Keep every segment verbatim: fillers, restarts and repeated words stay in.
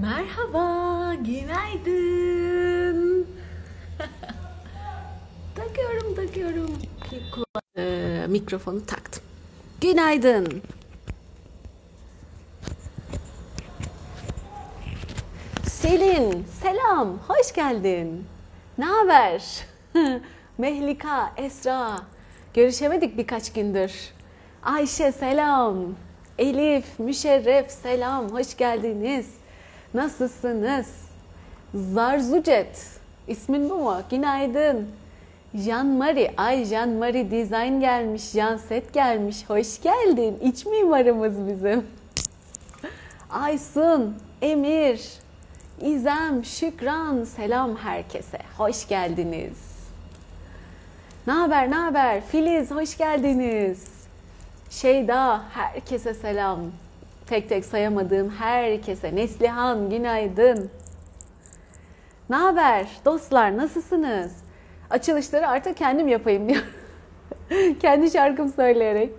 Merhaba, günaydın. takıyorum, takıyorum. Ee, mikrofonu taktım. Günaydın. Selin, selam, hoş geldin. Ne haber? Mehlika, Esra. Görüşemedik birkaç gündür. Ayşe, selam. Elif, Müşerref, selam. Hoş geldiniz. Nasılsınız? Zarzucet, ismin bu mu? Günaydın. Janmary, ay Janmary Design gelmiş, Janset gelmiş. Hoş geldin. İç mimarımız bizim. Aysun, Emir, İzem, Şükran, selam herkese. Hoş geldiniz. Ne haber, ne haber? Filiz, hoş geldiniz. Şeyda, herkese selam. Tek tek sayamadığım herkese. Neslihan, günaydın. Ne haber dostlar, nasılsınız? Açılışları artık kendim yapayım diyor. Kendi şarkımı söyleyerek.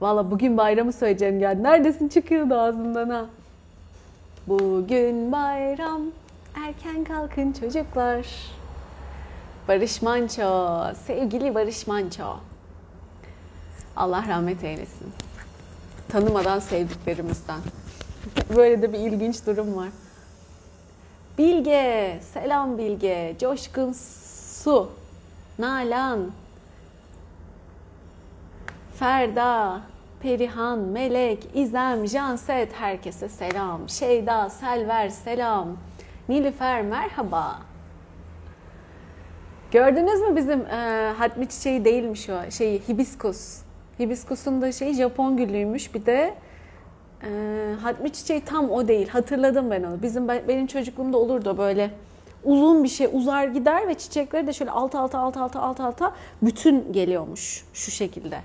Valla bugün bayramı söyleyeceğim geldi. Neredesin çıkıyordu ağzımdan ha. Bugün bayram, erken kalkın çocuklar. Barış Manço, sevgili Barış Manço. Allah rahmet eylesin. Tanımadan sevdiklerimizden. Böyle de bir ilginç durum var. Bilge, selam Bilge. Coşkun Su, Nalan, Ferda, Perihan, Melek, İzem, Janset, herkese selam. Şeyda, Selver, selam. Nilüfer, merhaba. Gördünüz mü bizim e, hatmi çiçeği değilmiş o, şeyi, hibiskus. Hibiskusun da şey Japon gülüymüş. Bir de e, hatmi çiçeği tam o değil. Hatırladım ben onu. Bizim benim çocukluğumda olurdu böyle uzun bir şey uzar gider ve çiçekleri de şöyle alt alta alt alta alt alta bütün geliyormuş şu şekilde.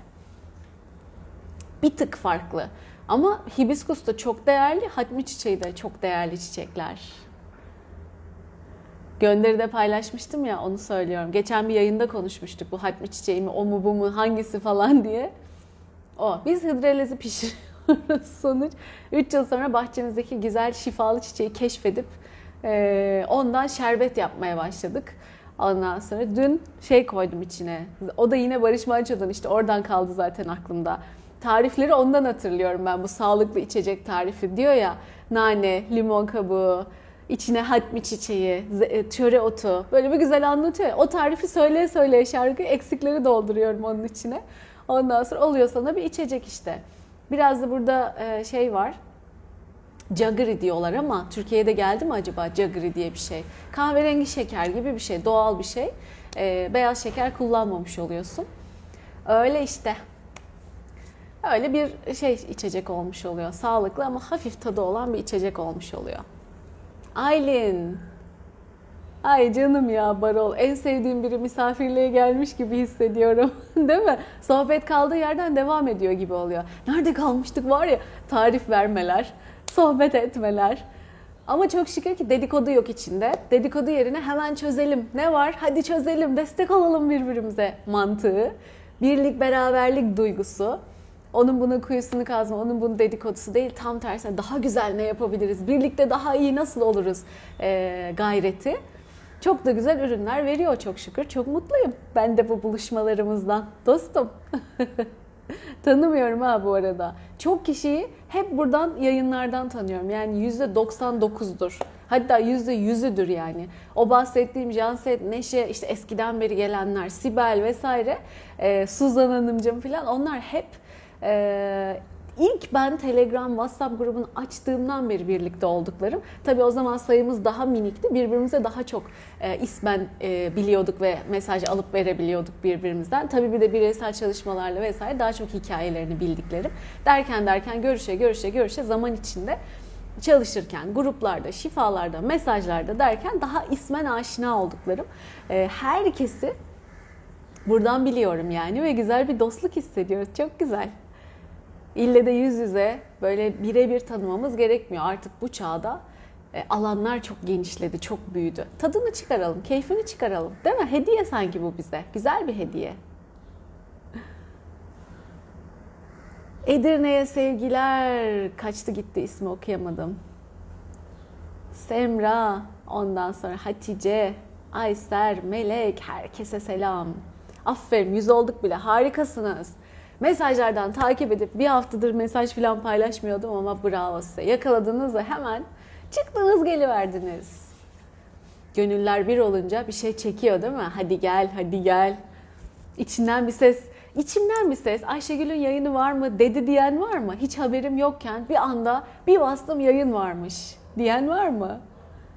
Bir tık farklı. Ama hibiskus da çok değerli, hatmi çiçeği de çok değerli çiçekler. Gönderide paylaşmıştım ya, onu söylüyorum. Geçen bir yayında konuşmuştuk bu hatmi çiçeği mi, o mu, bu mu, hangisi falan diye. O, biz hıdrellezi pişiriyoruz sonuç. üç yıl sonra bahçemizdeki güzel şifalı çiçeği keşfedip e, ondan şerbet yapmaya başladık. Ondan sonra dün şey koydum içine. O da yine Barış Manço'dan, işte oradan kaldı zaten aklımda. Tarifleri ondan hatırlıyorum ben, bu sağlıklı içecek tarifi diyor ya. Nane, limon kabuğu, İçine hatmi çiçeği, çöre otu, böyle bir güzel anlatıyor. O tarifi söyleye söyleye şarkı, eksikleri dolduruyorum onun içine. Ondan sonra oluyor sana bir içecek işte. Biraz da burada şey var, jaggery diyorlar ama Türkiye'de geldi mi acaba jaggery diye bir şey? Kahverengi şeker gibi bir şey, doğal bir şey. Beyaz şeker kullanmamış oluyorsun. Öyle işte. Öyle bir şey içecek olmuş oluyor. Sağlıklı ama hafif tadı olan bir içecek olmuş oluyor. Aylin, ay canım ya Barol, en sevdiğim biri misafirliğe gelmiş gibi hissediyorum, değil mi? Sohbet kaldığı yerden devam ediyor gibi oluyor. Nerede kalmıştık var ya, tarif vermeler, sohbet etmeler. Ama çok şükür ki dedikodu yok içinde. Dedikodu yerine hemen çözelim, ne var? Hadi çözelim, destek olalım birbirimize mantığı. Birlik, beraberlik duygusu. Onun bunun kuyusunu kazma, onun bunun dedikodusu değil. Tam tersine daha güzel ne yapabiliriz, birlikte daha iyi nasıl oluruz e, gayreti. Çok da güzel ürünler veriyor çok şükür. Çok mutluyum ben de bu buluşmalarımızdan dostum. Tanımıyorum ha bu arada. Çok kişiyi hep buradan yayınlardan tanıyorum. Yani yüzde doksan dokuzdur. Hatta yüzde yüzüdür yani. O bahsettiğim Janset, Neşe, işte eskiden beri gelenler, Sibel vesaire, e, Suzan Hanımcığım falan, onlar hep Ee, ilk ben Telegram, WhatsApp grubunu açtığımdan beri birlikte olduklarım. Tabii o zaman sayımız daha minikti. Birbirimize daha çok e, ismen e, biliyorduk ve mesaj alıp verebiliyorduk birbirimizden. Tabii bir de bireysel çalışmalarla vesaire daha çok hikayelerini bildiklerim. Derken derken görüşe görüşe görüşe zaman içinde çalışırken, gruplarda, şifalarda, mesajlarda derken daha ismen aşina olduklarım. E, herkesi buradan biliyorum yani ve güzel bir dostluk hissediyoruz. Çok güzel. İlle de yüz yüze böyle birebir tanımamız gerekmiyor. Artık bu çağda alanlar çok genişledi, çok büyüdü. Tadını çıkaralım, keyfini çıkaralım. Değil mi? Hediye sanki bu bize. Güzel bir hediye. Edirne'ye sevgiler. Kaçtı gitti, ismi okuyamadım. Semra, ondan sonra Hatice, Ayser, Melek, herkese selam. Aferin, yüz olduk bile, harikasınız. Mesajlardan takip edip bir haftadır mesaj falan paylaşmıyordum ama bravo size. Yakaladınız da hemen çıktınız geliverdiniz. Gönüller bir olunca bir şey çekiyor değil mi? Hadi gel, hadi gel. İçinden bir ses, içimden bir ses Ayşegül'ün yayını var mı dedi diyen var mı? Hiç haberim yokken bir anda bir bastım yayın varmış diyen var mı?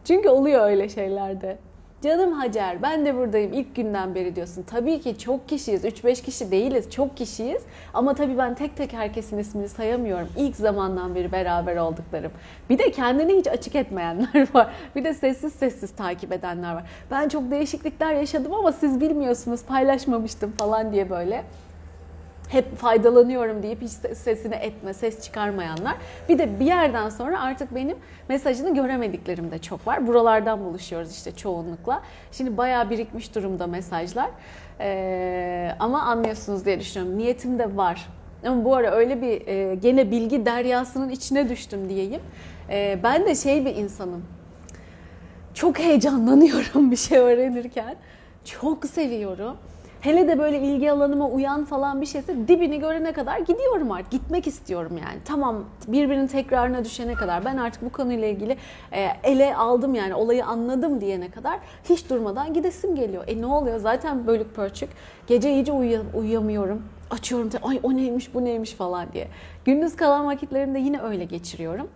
Çünkü oluyor öyle şeylerde. Canım Hacer, ben de buradayım ilk günden beri diyorsun. Tabii ki çok kişiyiz, üç beş kişi değiliz, çok kişiyiz. Ama tabii ben tek tek herkesin ismini sayamıyorum. İlk zamandan beri beraber olduklarım. Bir de kendini hiç açık etmeyenler var. Bir de sessiz sessiz takip edenler var. Ben çok değişiklikler yaşadım ama siz bilmiyorsunuz, paylaşmamıştım falan diye böyle. Hep faydalanıyorum deyip hiç sesini etme, ses çıkarmayanlar. Bir de bir yerden sonra artık benim mesajını göremediklerim de çok var. Buralardan buluşuyoruz işte çoğunlukla. Şimdi bayağı birikmiş durumda mesajlar. Ee, ama anlıyorsunuz diye düşünüyorum. Niyetim de var. Ama bu ara öyle bir e, gene bilgi deryasının içine düştüm diyeyim. E, ben de şey bir insanım. Çok heyecanlanıyorum bir şey öğrenirken. Çok seviyorum. Hele de böyle ilgi alanıma uyan falan bir şeyse dibini görene kadar gidiyorum artık. Gitmek istiyorum yani. Tamam, birbirinin tekrarına düşene kadar ben artık bu konuyla ilgili ele aldım yani olayı anladım diyene kadar hiç durmadan gidesim geliyor. E ne oluyor? Zaten bölük pörçük. Gece iyice uy- uyuyamıyorum. Açıyorum. Ay o neymiş bu neymiş falan diye. Gündüz kalan vakitlerimde yine öyle geçiriyorum.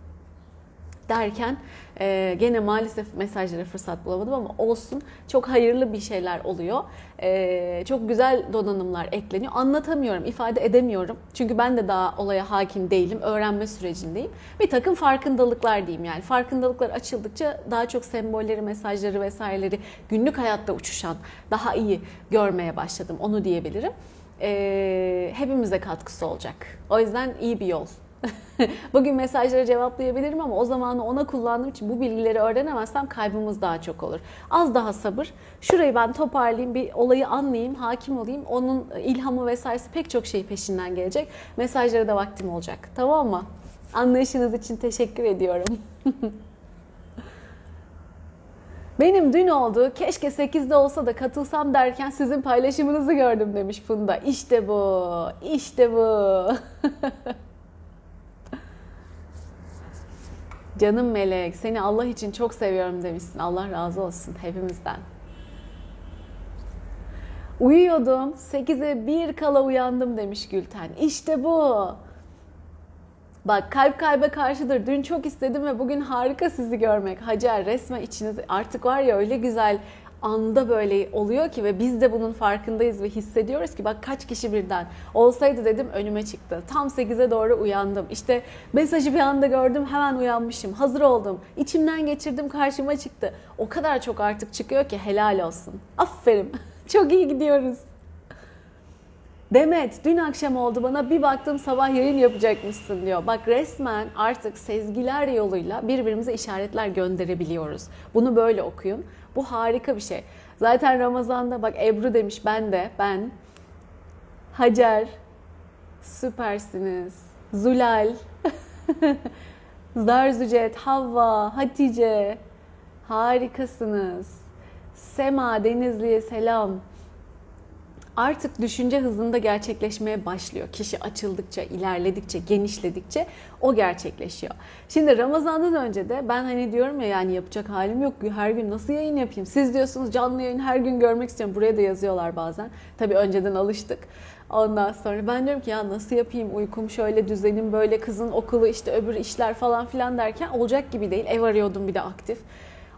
Derken e, gene maalesef mesajlara fırsat bulamadım ama olsun, çok hayırlı bir şeyler oluyor. E, çok güzel donanımlar ekleniyor. Anlatamıyorum, ifade edemiyorum. Çünkü ben de daha olaya hakim değilim, öğrenme sürecindeyim. Bir takım farkındalıklar diyeyim yani. Farkındalıklar açıldıkça daha çok sembolleri, mesajları vesaireleri günlük hayatta uçuşan daha iyi görmeye başladım. Onu diyebilirim. E, hepimize katkısı olacak. O yüzden iyi bir yol. Bugün mesajlara cevaplayabilirim ama o zamanı ona kullandığım için bu bilgileri öğrenemezsem kaybımız daha çok olur. Az daha sabır. Şurayı ben toparlayayım, bir olayı anlayayım, hakim olayım. Onun ilhamı vesairesi pek çok şey peşinden gelecek. Mesajlara da vaktim olacak. Tamam mı? Anlayışınız için teşekkür ediyorum. Benim dün oldu, keşke sekizde olsa da katılsam derken sizin paylaşımınızı gördüm demiş Funda. İşte bu, işte bu. Canım Melek, seni Allah için çok seviyorum demişsin. Allah razı olsun hepimizden. Uyuyordum, sekize bir kala uyandım demiş Gülten. İşte bu. Bak, kalp kalbe karşıdır. Dün çok istedim ve bugün harika sizi görmek. Hacer, resmen içiniz artık var ya, öyle güzel anda böyle oluyor ki ve biz de bunun farkındayız ve hissediyoruz ki bak kaç kişi birden olsaydı dedim önüme çıktı. Tam sekize doğru uyandım. İşte mesajı bir anda gördüm, hemen uyanmışım. Hazır oldum. İçimden geçirdim, karşıma çıktı. O kadar çok artık çıkıyor ki helal olsun. Aferin. Çok iyi gidiyoruz. Demet, dün akşam oldu bana, bir baktım sabah yayın yapacakmışsın diyor. Bak, resmen artık sezgiler yoluyla birbirimize işaretler gönderebiliyoruz. Bunu böyle okuyun. Bu harika bir şey. Zaten Ramazan'da bak Ebru demiş, ben de, ben. Hacer, süpersiniz. Zulal, Zarzücet, Havva, Hatice, harikasınız. Sema, Denizli'ye selam. Artık düşünce hızında gerçekleşmeye başlıyor. Kişi açıldıkça, ilerledikçe, genişledikçe o gerçekleşiyor. Şimdi Ramazan'dan önce de ben hani diyorum ya, yani yapacak halim yok. Her gün nasıl yayın yapayım? Siz diyorsunuz canlı yayın her gün görmek istiyorum. Buraya da yazıyorlar bazen. Tabii önceden alıştık. Ondan sonra ben diyorum ki ya nasıl yapayım? Uykum şöyle, düzenim böyle, kızın okulu, işte öbür işler falan filan derken olacak gibi değil. Ev arıyordum bir de aktif.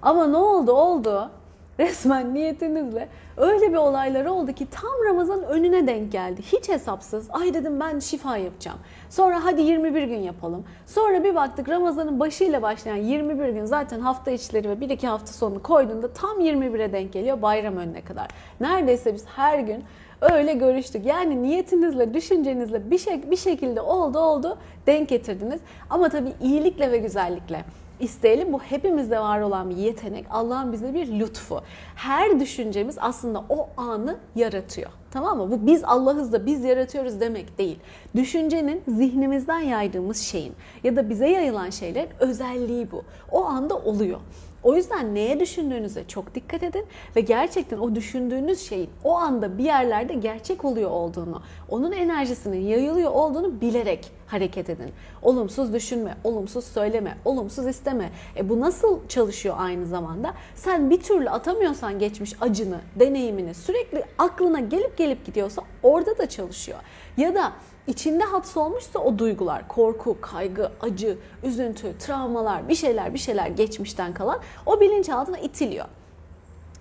Ama ne oldu? Oldu. Resmen niyetinizle öyle bir olaylar oldu ki tam Ramazan önüne denk geldi. Hiç hesapsız. Ay dedim ben şifa yapacağım. Sonra hadi yirmi bir gün yapalım. Sonra bir baktık Ramazan'ın başıyla başlayan yirmi bir gün, zaten hafta içleri ve bir iki hafta sonu koyduğunda tam yirmi bire denk geliyor, bayram önüne kadar. Neredeyse biz her gün öyle görüştük. Yani niyetinizle, düşüncenizle bir şey bir şekilde oldu oldu denk getirdiniz. Ama tabii iyilikle ve güzellikle. isteyelim. Bu hepimizde var olan bir yetenek. Allah'ın bize bir lütfu. Her düşüncemiz aslında o anı yaratıyor. Tamam mı? Bu biz Allah'ız da biz yaratıyoruz demek değil. Düşüncenin zihnimizden yaydığımız şeyin ya da bize yayılan şeylerin özelliği bu. O anda oluyor. O yüzden neye düşündüğünüze çok dikkat edin ve gerçekten o düşündüğünüz şeyin o anda bir yerlerde gerçek oluyor olduğunu, onun enerjisinin yayılıyor olduğunu bilerek hareket edin. Olumsuz düşünme, olumsuz söyleme, olumsuz isteme. E bu nasıl çalışıyor aynı zamanda? Sen bir türlü atamıyorsan geçmiş acını, deneyimini sürekli aklına gelip gelip gidiyorsa orada da çalışıyor. Ya da İçinde hapsolmuşsa o duygular, korku, kaygı, acı, üzüntü, travmalar, bir şeyler bir şeyler geçmişten kalan o bilinçaltına itiliyor.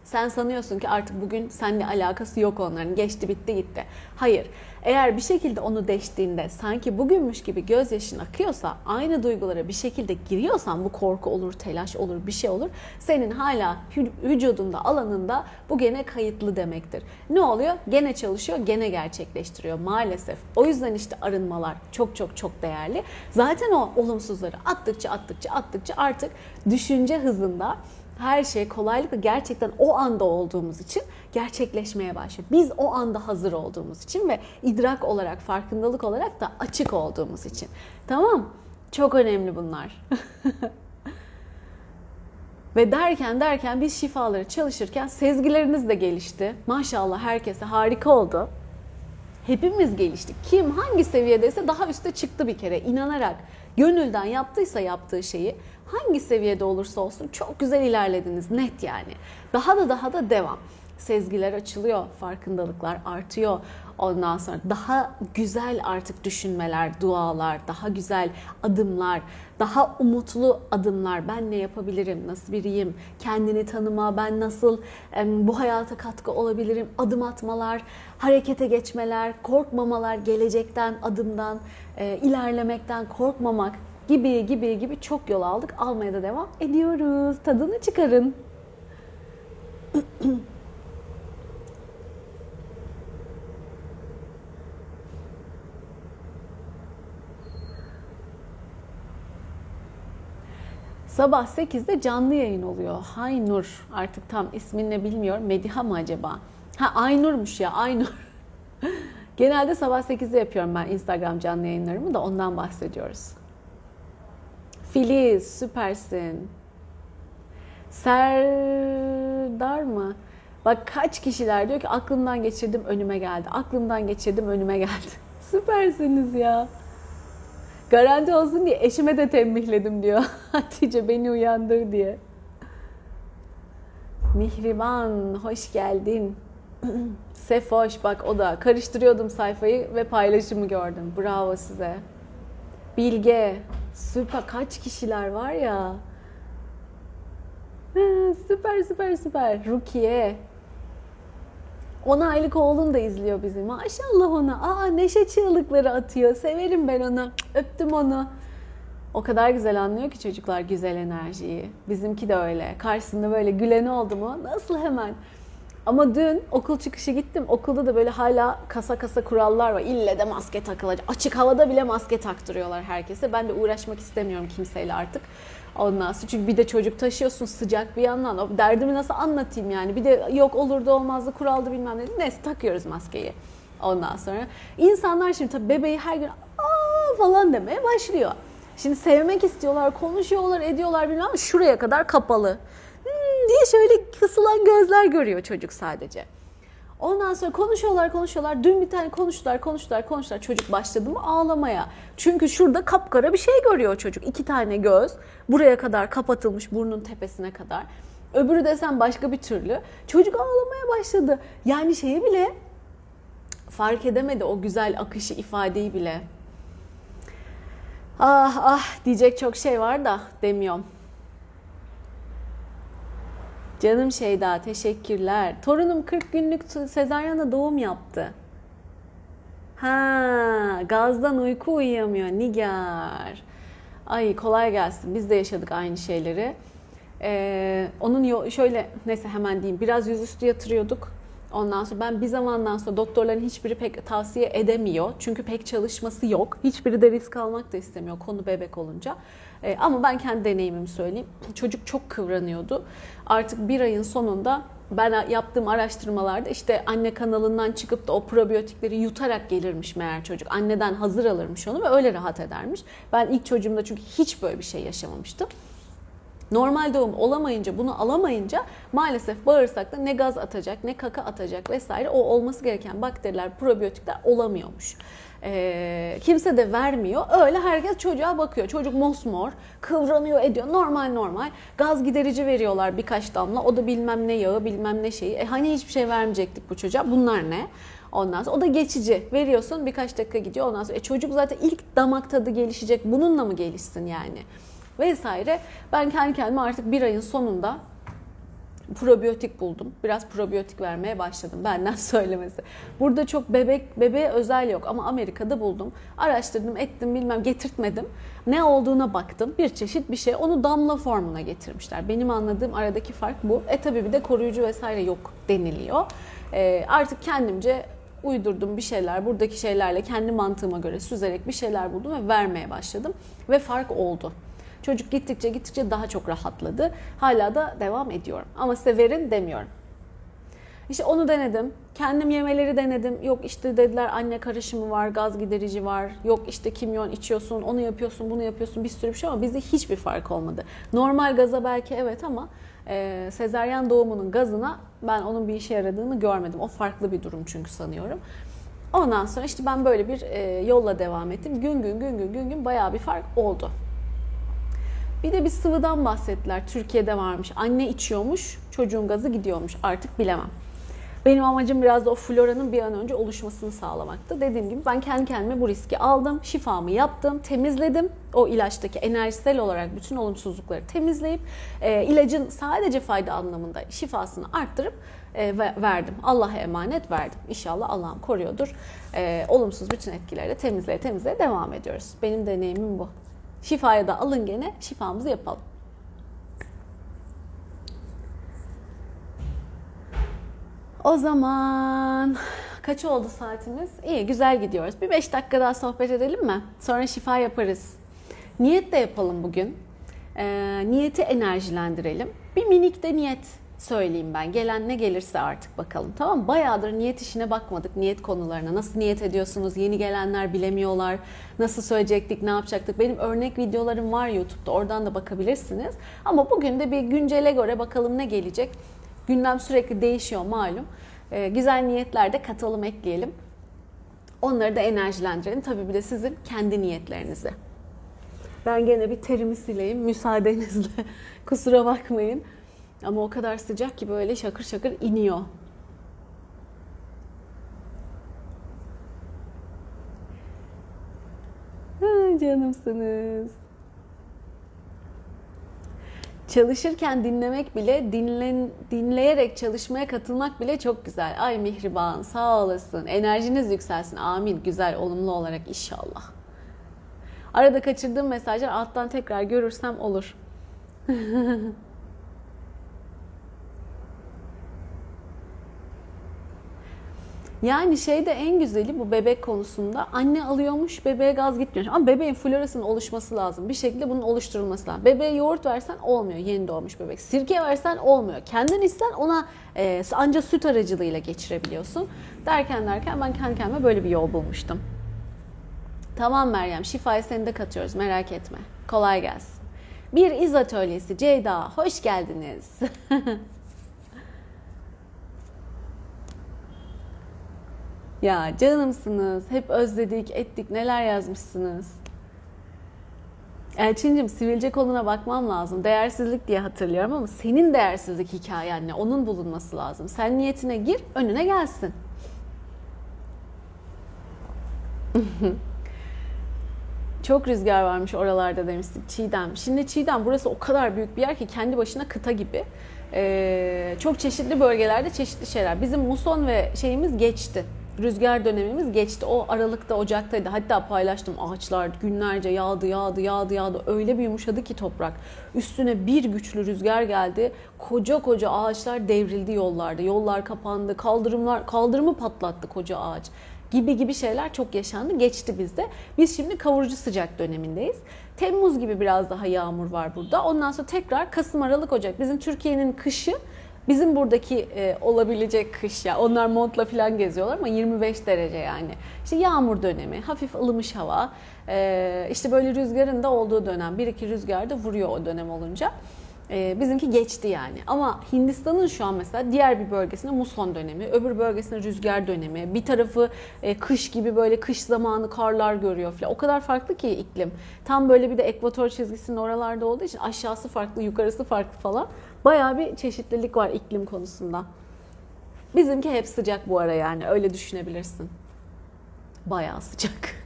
Sen sanıyorsun ki artık bugün seninle alakası yok onların, geçti bitti gitti. Hayır, eğer bir şekilde onu deştiğinde sanki bugünmüş gibi gözyaşın akıyorsa, aynı duygulara bir şekilde giriyorsan bu korku olur, telaş olur, bir şey olur. Senin hala vücudunda, alanında bu gene kayıtlı demektir. Ne oluyor? Gene çalışıyor, gene gerçekleştiriyor maalesef. O yüzden işte arınmalar çok çok çok değerli. Zaten o olumsuzları attıkça attıkça attıkça artık düşünce hızında her şey kolaylıkla gerçekten o anda olduğumuz için gerçekleşmeye başlıyor. Biz o anda hazır olduğumuz için ve idrak olarak, farkındalık olarak da açık olduğumuz için. Tamam? Çok önemli bunlar. Ve derken derken biz şifaları çalışırken sezgileriniz de gelişti. Maşallah herkese harika oldu. Hepimiz geliştik. Kim hangi seviyedeyse daha üste çıktı bir kere. İnanarak, gönülden yaptıysa yaptığı şeyi, hangi seviyede olursa olsun çok güzel ilerlediniz, net yani. Daha da daha da devam. Sezgiler açılıyor, farkındalıklar artıyor. Ondan sonra daha güzel artık düşünmeler, dualar, daha güzel adımlar, daha umutlu adımlar. Ben ne yapabilirim, nasıl biriyim, kendini tanıma, ben nasıl bu hayata katkı olabilirim, adım atmalar, harekete geçmeler, korkmamalar, gelecekten, adımdan, ilerlemekten korkmamak gibi gibi gibi çok yol aldık. Almaya da devam ediyoruz. Tadını çıkarın. Sabah sekizde canlı yayın oluyor. Aynur, artık tam isminle bilmiyorum. Mediha mı acaba? Ha, Aynur'muş ya, Aynur. Genelde sabah sekizde yapıyorum ben Instagram canlı yayınlarımı da, ondan bahsediyoruz. Filiz, süpersin. Serdar mı? Bak kaç kişiler diyor ki aklımdan geçirdim önüme geldi. Aklımdan geçirdim önüme geldi. Süpersiniz ya. Garanti olsun diye eşime de tembihledim diyor. Hatice beni uyandır diye. Mihriban, hoş geldin. Sefoş, bak o da. Karıştırıyordum sayfayı ve paylaşımı gördüm. Bravo size. Bilge, süper, kaç kişiler var ya. Süper süper süper. Rukiye. on aylık oğlum da izliyor bizi. Maşallah ona. Aa, neşe çığlıkları atıyor. Severim ben onu. Öptüm onu. O kadar güzel anlıyor ki çocuklar güzel enerjiyi. Bizimki de öyle. Karşısında böyle gülen oldu mu? Nasıl hemen? Ama dün okul çıkışı gittim. Okulda da böyle hala kasa kasa kurallar var. İlle de maske takılacak. Açık havada bile maske taktırıyorlar herkese. Ben de uğraşmak istemiyorum kimseyle artık. Ondan sonra çünkü bir de çocuk taşıyorsun sıcak bir yandan. O derdimi nasıl anlatayım yani? Bir de yok olurdu olmazdı kuraldı bilmem ne. Neyse takıyoruz maskeyi. Ondan sonra insanlar şimdi tabii bebeği her gün aa falan demeye başlıyor. Şimdi sevmek istiyorlar, konuşuyorlar, ediyorlar bilmem ama şuraya kadar kapalı diye şöyle kısılan gözler görüyor çocuk sadece. Ondan sonra konuşuyorlar konuşuyorlar. Dün bir tane konuştular konuştular konuştular. Çocuk başladı mı ağlamaya. Çünkü şurada kapkara bir şey görüyor çocuk. İki tane göz buraya kadar kapatılmış, burnun tepesine kadar. Öbürü desen başka bir türlü. Çocuk ağlamaya başladı. Yani şeyi bile fark edemedi, o güzel akışı, ifadeyi bile. Ah ah diyecek çok şey var da demiyorum. Canım Şeyda, teşekkürler. Torunum kırk günlük sezaryenle doğum yaptı. Ha, gazdan uyku uyuyamıyor Nigar. Ay kolay gelsin. Biz de yaşadık aynı şeyleri. Ee, onun yo- şöyle neyse hemen diyeyim. Biraz yüzüstü yatırıyorduk. Ondan sonra ben bir zamandan sonra doktorların hiçbiri pek tavsiye edemiyor. Çünkü pek çalışması yok. Hiçbiri de risk almak da istemiyor konu bebek olunca. Ee, ama ben kendi deneyimimi söyleyeyim. Çocuk çok kıvranıyordu. Artık bir ayın sonunda ben yaptığım araştırmalarda işte anne kanalından çıkıp da o probiyotikleri yutarak gelirmiş meğer çocuk. Anneden hazır alırmış onu ve öyle rahat edermiş. Ben ilk çocuğumda çünkü hiç böyle bir şey yaşamamıştım. Normal doğum olamayınca, bunu alamayınca maalesef bağırsakta ne gaz atacak, ne kaka atacak vesaire o olması gereken bakteriler, probiyotikler olamıyormuş. Ee, kimse de vermiyor. Öyle herkes çocuğa bakıyor. Çocuk mosmor, kıvranıyor, ediyor. Normal normal. Gaz giderici veriyorlar birkaç damla. O da bilmem ne yağı, bilmem ne şeyi. E hani hiçbir şey vermeyecektik bu çocuğa? Bunlar ne? Ondan sonra o da geçici. Veriyorsun, birkaç dakika gidiyor. Ondan sonra e, çocuk zaten ilk damak tadı gelişecek. Bununla mı gelişsin yani? Vesaire. Ben kendi kendime artık bir ayın sonunda probiyotik buldum. Biraz probiyotik vermeye başladım. Benden söylemesi. Burada çok bebek bebeğe özel yok ama Amerika'da buldum. Araştırdım, ettim, bilmem getirtmedim. Ne olduğuna baktım. Bir çeşit bir şey. Onu damla formuna getirmişler. Benim anladığım aradaki fark bu. E tabii bir de koruyucu vesaire yok deniliyor. E, artık kendimce uydurdum bir şeyler, buradaki şeylerle kendi mantığıma göre süzerek bir şeyler buldum ve vermeye başladım. Ve fark oldu. Çocuk gittikçe gittikçe daha çok rahatladı. Hala da devam ediyorum. Ama size verin demiyorum. İşte onu denedim. Kendim yemeleri denedim. Yok işte dediler anne karışımı var, gaz giderici var. Yok işte kimyon içiyorsun, onu yapıyorsun, bunu yapıyorsun bir sürü bir şey ama bizde hiçbir fark olmadı. Normal gaza belki evet ama e, sezaryen doğumunun gazına ben onun bir işe yaradığını görmedim. O farklı bir durum çünkü sanıyorum. Ondan sonra işte ben böyle bir e, yolla devam ettim. Gün gün gün gün gün gün bayağı bir fark oldu. Bir de bir sıvıdan bahsettiler. Türkiye'de varmış. Anne içiyormuş, çocuğun gazı gidiyormuş. Artık bilemem. Benim amacım biraz da o floranın bir an önce oluşmasını sağlamaktı. Dediğim gibi ben kendi kendime bu riski aldım. Şifamı yaptım, temizledim. O ilaçtaki enerjisel olarak bütün olumsuzlukları temizleyip e, ilacın sadece fayda anlamında şifasını arttırıp e, verdim. Allah'a emanet verdim. İnşallah Allah'ım koruyordur. E, olumsuz bütün etkileri de temizleye temizleye devam ediyoruz. Benim deneyimim bu. Şifaya da alın gene, şifamızı yapalım. O zaman kaç oldu saatimiz? İyi, güzel gidiyoruz. Bir beş dakika daha sohbet edelim mi? Sonra şifa yaparız. Niyet de yapalım bugün. Ee, niyeti enerjilendirelim. Bir minik de niyet söyleyeyim ben. Gelen ne gelirse artık bakalım. Tamam mı? Bayağıdır niyet işine bakmadık. Niyet konularına. Nasıl niyet ediyorsunuz? Yeni gelenler bilemiyorlar. Nasıl söyleyecektik? Ne yapacaktık? Benim örnek videolarım var YouTube'da. Oradan da bakabilirsiniz. Ama bugün de bir güncele göre bakalım ne gelecek. Gündem sürekli değişiyor malum. Ee, güzel niyetler de katalım, ekleyelim. Onları da enerjilendirelim. Tabii bir de sizin kendi niyetlerinizi. Ben gene bir terimi sileyim. Müsaadenizle. Kusura bakmayın. Ama o kadar sıcak ki böyle şakır şakır iniyor. Ha, canımsınız. Çalışırken dinlemek bile, dinlen, dinleyerek çalışmaya katılmak bile çok güzel. Ay Mihriban, sağ olasın. Enerjiniz yükselsin. Amin. Güzel, olumlu olarak inşallah. Arada kaçırdığım mesajlar alttan tekrar görürsem olur. Yani şey de en güzeli bu bebek konusunda. Anne alıyormuş, bebeğe gaz gitmiyor. Ama bebeğin florasının oluşması lazım. Bir şekilde bunun oluşturulması lazım. Bebeğe yoğurt versen olmuyor yeni doğmuş bebek. Sirke versen olmuyor. Kendin içsen ona e, ancak süt aracılığıyla geçirebiliyorsun. Derken derken ben kendi kendime böyle bir yol bulmuştum. Tamam Meryem, şifayı seni de katıyoruz, merak etme. Kolay gelsin. Bir iz atölyesi Ceyda, hoş geldiniz. Ya canımsınız. Hep özledik, ettik. Neler yazmışsınız. Elçincim, sivilce koluna bakmam lazım. Değersizlik diye hatırlıyorum ama senin değersizlik hikayenle onun bulunması lazım. Sen niyetine gir, önüne gelsin. Çok rüzgar varmış oralarda demiştik Çiğdem. Şimdi Çiğdem, burası o kadar büyük bir yer ki kendi başına kıta gibi. Ee, çok çeşitli bölgelerde çeşitli şeyler. Bizim muson ve şeyimiz geçti. rüzgar dönemimiz geçti. O Aralık'ta, Ocak'taydı. Hatta paylaştım, ağaçlar günlerce yağdı, yağdı, yağdı, yağdı. Öyle bir yumuşadı ki toprak. Üstüne bir güçlü rüzgar geldi. Koca koca ağaçlar devrildi yollarda. Yollar kapandı, kaldırımlar, kaldırımı patlattı koca ağaç. Gibi gibi şeyler çok yaşandı, geçti bizde. Biz şimdi kavurucu sıcak dönemindeyiz. Temmuz gibi biraz daha yağmur var burada. Ondan sonra tekrar Kasım, Aralık, Ocak. Bizim Türkiye'nin kışı, bizim buradaki e, olabilecek kış ya. Onlar montla falan geziyorlar ama yirmi beş derece yani. İşte yağmur dönemi, hafif ılımış hava, e, işte böyle rüzgarın da olduğu dönem. Bir iki rüzgar da vuruyor o dönem olunca. E, bizimki geçti yani. Ama Hindistan'ın şu an mesela diğer bir bölgesinde muson dönemi, öbür bölgesinde rüzgar dönemi, bir tarafı e, kış gibi böyle kış zamanı karlar görüyor falan. O kadar farklı ki iklim. Tam böyle bir de ekvator çizgisinin oralarda olduğu için aşağısı farklı, yukarısı farklı falan. Bayağı bir çeşitlilik var iklim konusunda. Bizimki hep sıcak bu ara yani, öyle düşünebilirsin. Bayağı sıcak.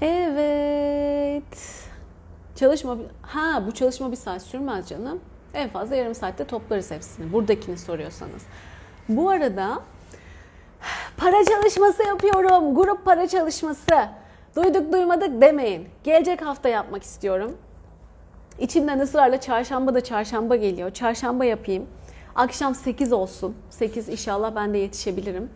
Evet. Çalışma... Ha, bu çalışma bir saat sürmez canım. En fazla yarım saatte toplarız hepsini. Buradakini soruyorsanız. Bu arada para çalışması yapıyorum. Grup para çalışması. Duyduk duymadık demeyin. Gelecek hafta yapmak istiyorum. İçimden ısrarla çarşamba da çarşamba geliyor. Çarşamba yapayım. Akşam sekiz olsun. sekiz inşallah ben de yetişebilirim.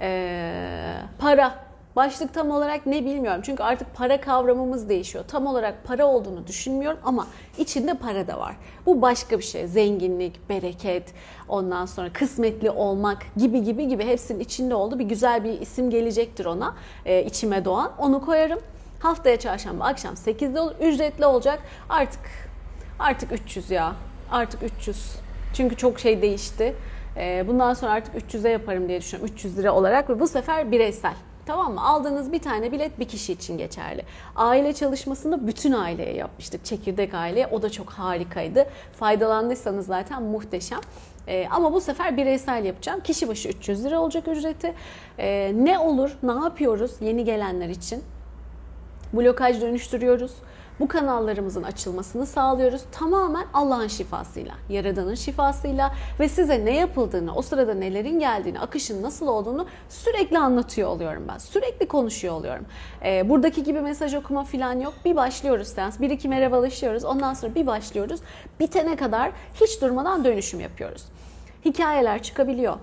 Ee, para. Başlık tam olarak ne bilmiyorum. Çünkü artık para kavramımız değişiyor. Tam olarak para olduğunu düşünmüyorum ama içinde para da var. Bu başka bir şey. Zenginlik, bereket, ondan sonra kısmetli olmak gibi gibi gibi hepsinin içinde oldu. Bir güzel bir isim gelecektir ona, e, içime doğan. Onu koyarım. Haftaya çarşamba akşam sekizde olur. Ücretli olacak. Artık artık üç yüz ya. Artık üç yüz. Çünkü çok şey değişti. E, bundan sonra artık üç yüze yaparım diye düşünüyorum. üç yüz lira olarak ve bu sefer bireysel. Tamam mı? Aldığınız bir tane bilet bir kişi için geçerli. Aile çalışmasını bütün aileye yapmıştık. Çekirdek aileye. O da çok harikaydı. Faydalandıysanız zaten muhteşem. Ee, ama bu sefer bireysel yapacağım. Kişi başı üç yüz lira olacak ücreti. Ee, ne olur? Ne yapıyoruz yeni gelenler için? Blokaj dönüştürüyoruz. Bu kanallarımızın açılmasını sağlıyoruz. Tamamen Allah'ın şifasıyla, Yaradan'ın şifasıyla ve size ne yapıldığını, o sırada nelerin geldiğini, akışın nasıl olduğunu sürekli anlatıyor oluyorum ben. Sürekli konuşuyor oluyorum. Ee, buradaki gibi mesaj okuma falan yok. Bir başlıyoruz seans, bir iki merhabalaşıyoruz. Ondan sonra bir başlıyoruz. Bitene kadar hiç durmadan dönüşüm yapıyoruz. Hikayeler çıkabiliyor.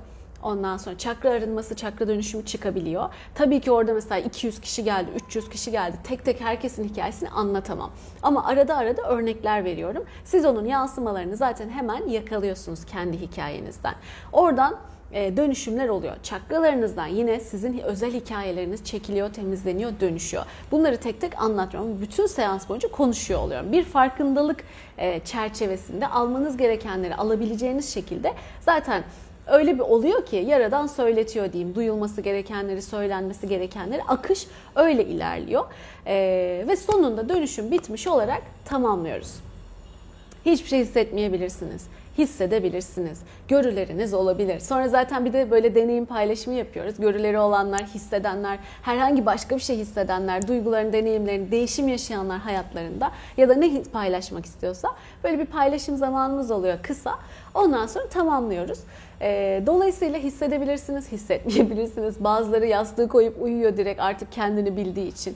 Ondan sonra çakra arınması, çakra dönüşümü çıkabiliyor. Tabii ki orada mesela iki yüz kişi geldi, üç yüz kişi geldi. Tek tek herkesin hikayesini anlatamam. Ama arada arada örnekler veriyorum. Siz onun yansımalarını zaten hemen yakalıyorsunuz kendi hikayenizden. Oradan dönüşümler oluyor. Çakralarınızdan yine sizin özel hikayeleriniz çekiliyor, temizleniyor, dönüşüyor. Bunları tek tek anlatmıyorum. Bütün seans boyunca konuşuyor oluyorum. Bir farkındalık çerçevesinde almanız gerekenleri alabileceğiniz şekilde zaten... Öyle bir oluyor ki Yaradan söyletiyor diyeyim. Duyulması gerekenleri, söylenmesi gerekenleri, akış öyle ilerliyor. Ee, ve sonunda dönüşüm bitmiş olarak tamamlıyoruz. Hiçbir şey hissetmeyebilirsiniz. Hissedebilirsiniz. Görüleriniz olabilir. Sonra zaten bir de böyle deneyim paylaşımı yapıyoruz. Görüleri olanlar, hissedenler, herhangi başka bir şey hissedenler, duyguların, deneyimlerin, değişim yaşayanlar hayatlarında ya da ne paylaşmak istiyorsa böyle bir paylaşım zamanımız oluyor kısa. Ondan sonra tamamlıyoruz. Dolayısıyla hissedebilirsiniz, hissetmeyebilirsiniz. Bazıları yastığı koyup uyuyor direkt artık kendini bildiği için.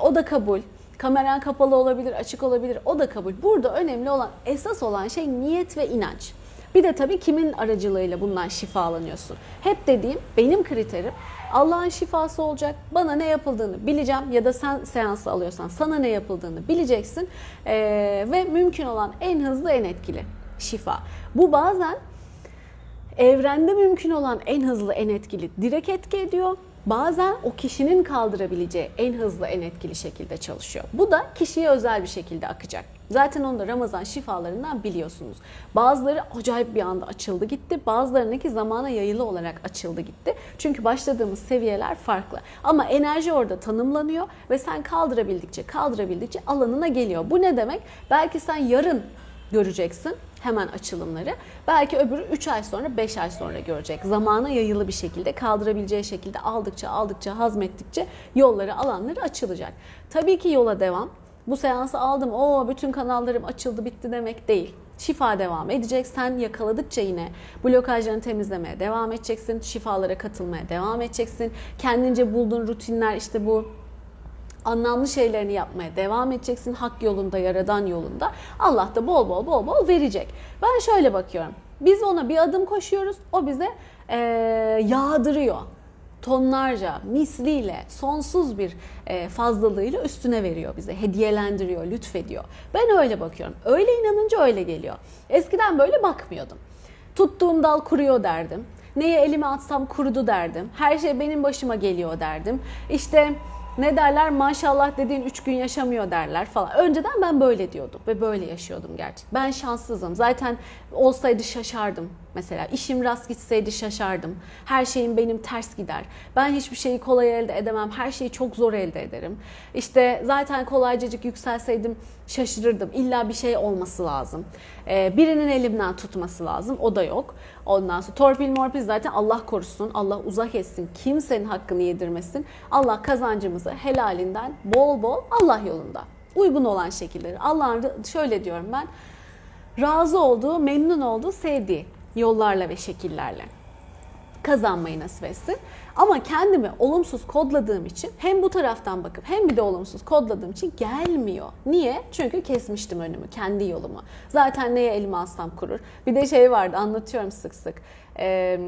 O da kabul. Kameran kapalı olabilir, açık olabilir. O da kabul. Burada önemli olan, esas olan şey niyet ve inanç. Bir de tabii kimin aracılığıyla bundan şifalanıyorsun. Hep dediğim, benim kriterim Allah'ın şifası olacak. Bana ne yapıldığını bileceğim ya da sen seansı alıyorsan sana ne yapıldığını bileceksin. Ee, ve mümkün olan en hızlı, en etkili şifa. Bu bazen evrende mümkün olan en hızlı, en etkili direkt etki ediyor. Bazen o kişinin kaldırabileceği en hızlı, en etkili şekilde çalışıyor. Bu da kişiye özel bir şekilde akacak. Zaten onu da Ramazan şifalarından biliyorsunuz. Bazıları acayip bir anda açıldı gitti. Bazılarındaki zamana yayılı olarak açıldı gitti. Çünkü başladığımız seviyeler farklı. Ama enerji orada tanımlanıyor ve sen kaldırabildikçe, kaldırabildikçe alanına geliyor. Bu ne demek? Belki sen yarın göreceksin hemen açılımları. Belki öbürü üç ay sonra, beş ay sonra görecek. Zamana yayılı bir şekilde, kaldırabileceği şekilde aldıkça, aldıkça, hazmettikçe yolları, alanları açılacak. Tabii ki yola devam. bu seansı aldım, o bütün kanallarım açıldı bitti demek değil. Şifa devam edecek. Sen yakaladıkça yine blokajlarını temizlemeye devam edeceksin. Şifalara katılmaya devam edeceksin. Kendince bulduğun rutinler, işte bu anlamlı şeylerini yapmaya devam edeceksin. Hak yolunda, Yaradan yolunda. Allah da bol bol bol bol verecek. Ben şöyle bakıyorum. Biz ona bir adım koşuyoruz. O bize ee, yağdırıyor. Tonlarca, misliyle, sonsuz bir fazlalığıyla üstüne veriyor bize. Hediyelendiriyor, lütfediyor. Ben öyle bakıyorum. Öyle inanınca öyle geliyor. Eskiden böyle bakmıyordum. Tuttuğum dal kuruyor derdim. Neye elime atsam kurudu derdim. Her şey benim başıma geliyor derdim. İşte ne derler, maşallah dediğin üç gün yaşamıyor derler falan. Önceden ben böyle diyordum ve böyle yaşıyordum gerçekten. Ben şanssızım. Zaten olsaydı şaşardım. Mesela işim rast gitseydi şaşardım. Her şeyim benim ters gider. Ben hiçbir şeyi kolay elde edemem. Her şeyi çok zor elde ederim. İşte zaten kolaycacık yükselseydim şaşırırdım. İlla bir şey olması lazım. Ee, birinin elimden tutması lazım. O da yok. Ondan sonra torpil morpil zaten Allah korusun. Allah uzak etsin. Kimsenin hakkını yedirmesin. Allah kazancımızı helalinden bol bol Allah yolunda. Uygun olan şekilleri. Allah'ın şöyle diyorum ben. Razı olduğu, memnun olduğu, sevdiği yollarla ve şekillerle kazanmayı nasip etsin. Ama kendimi olumsuz kodladığım için, hem bu taraftan bakıp hem bir de olumsuz kodladığım için gelmiyor. Niye? Çünkü kesmiştim önümü, kendi yolumu. Zaten neye elime alsam kurur. Bir de şey vardı, anlatıyorum sık sık. Ee,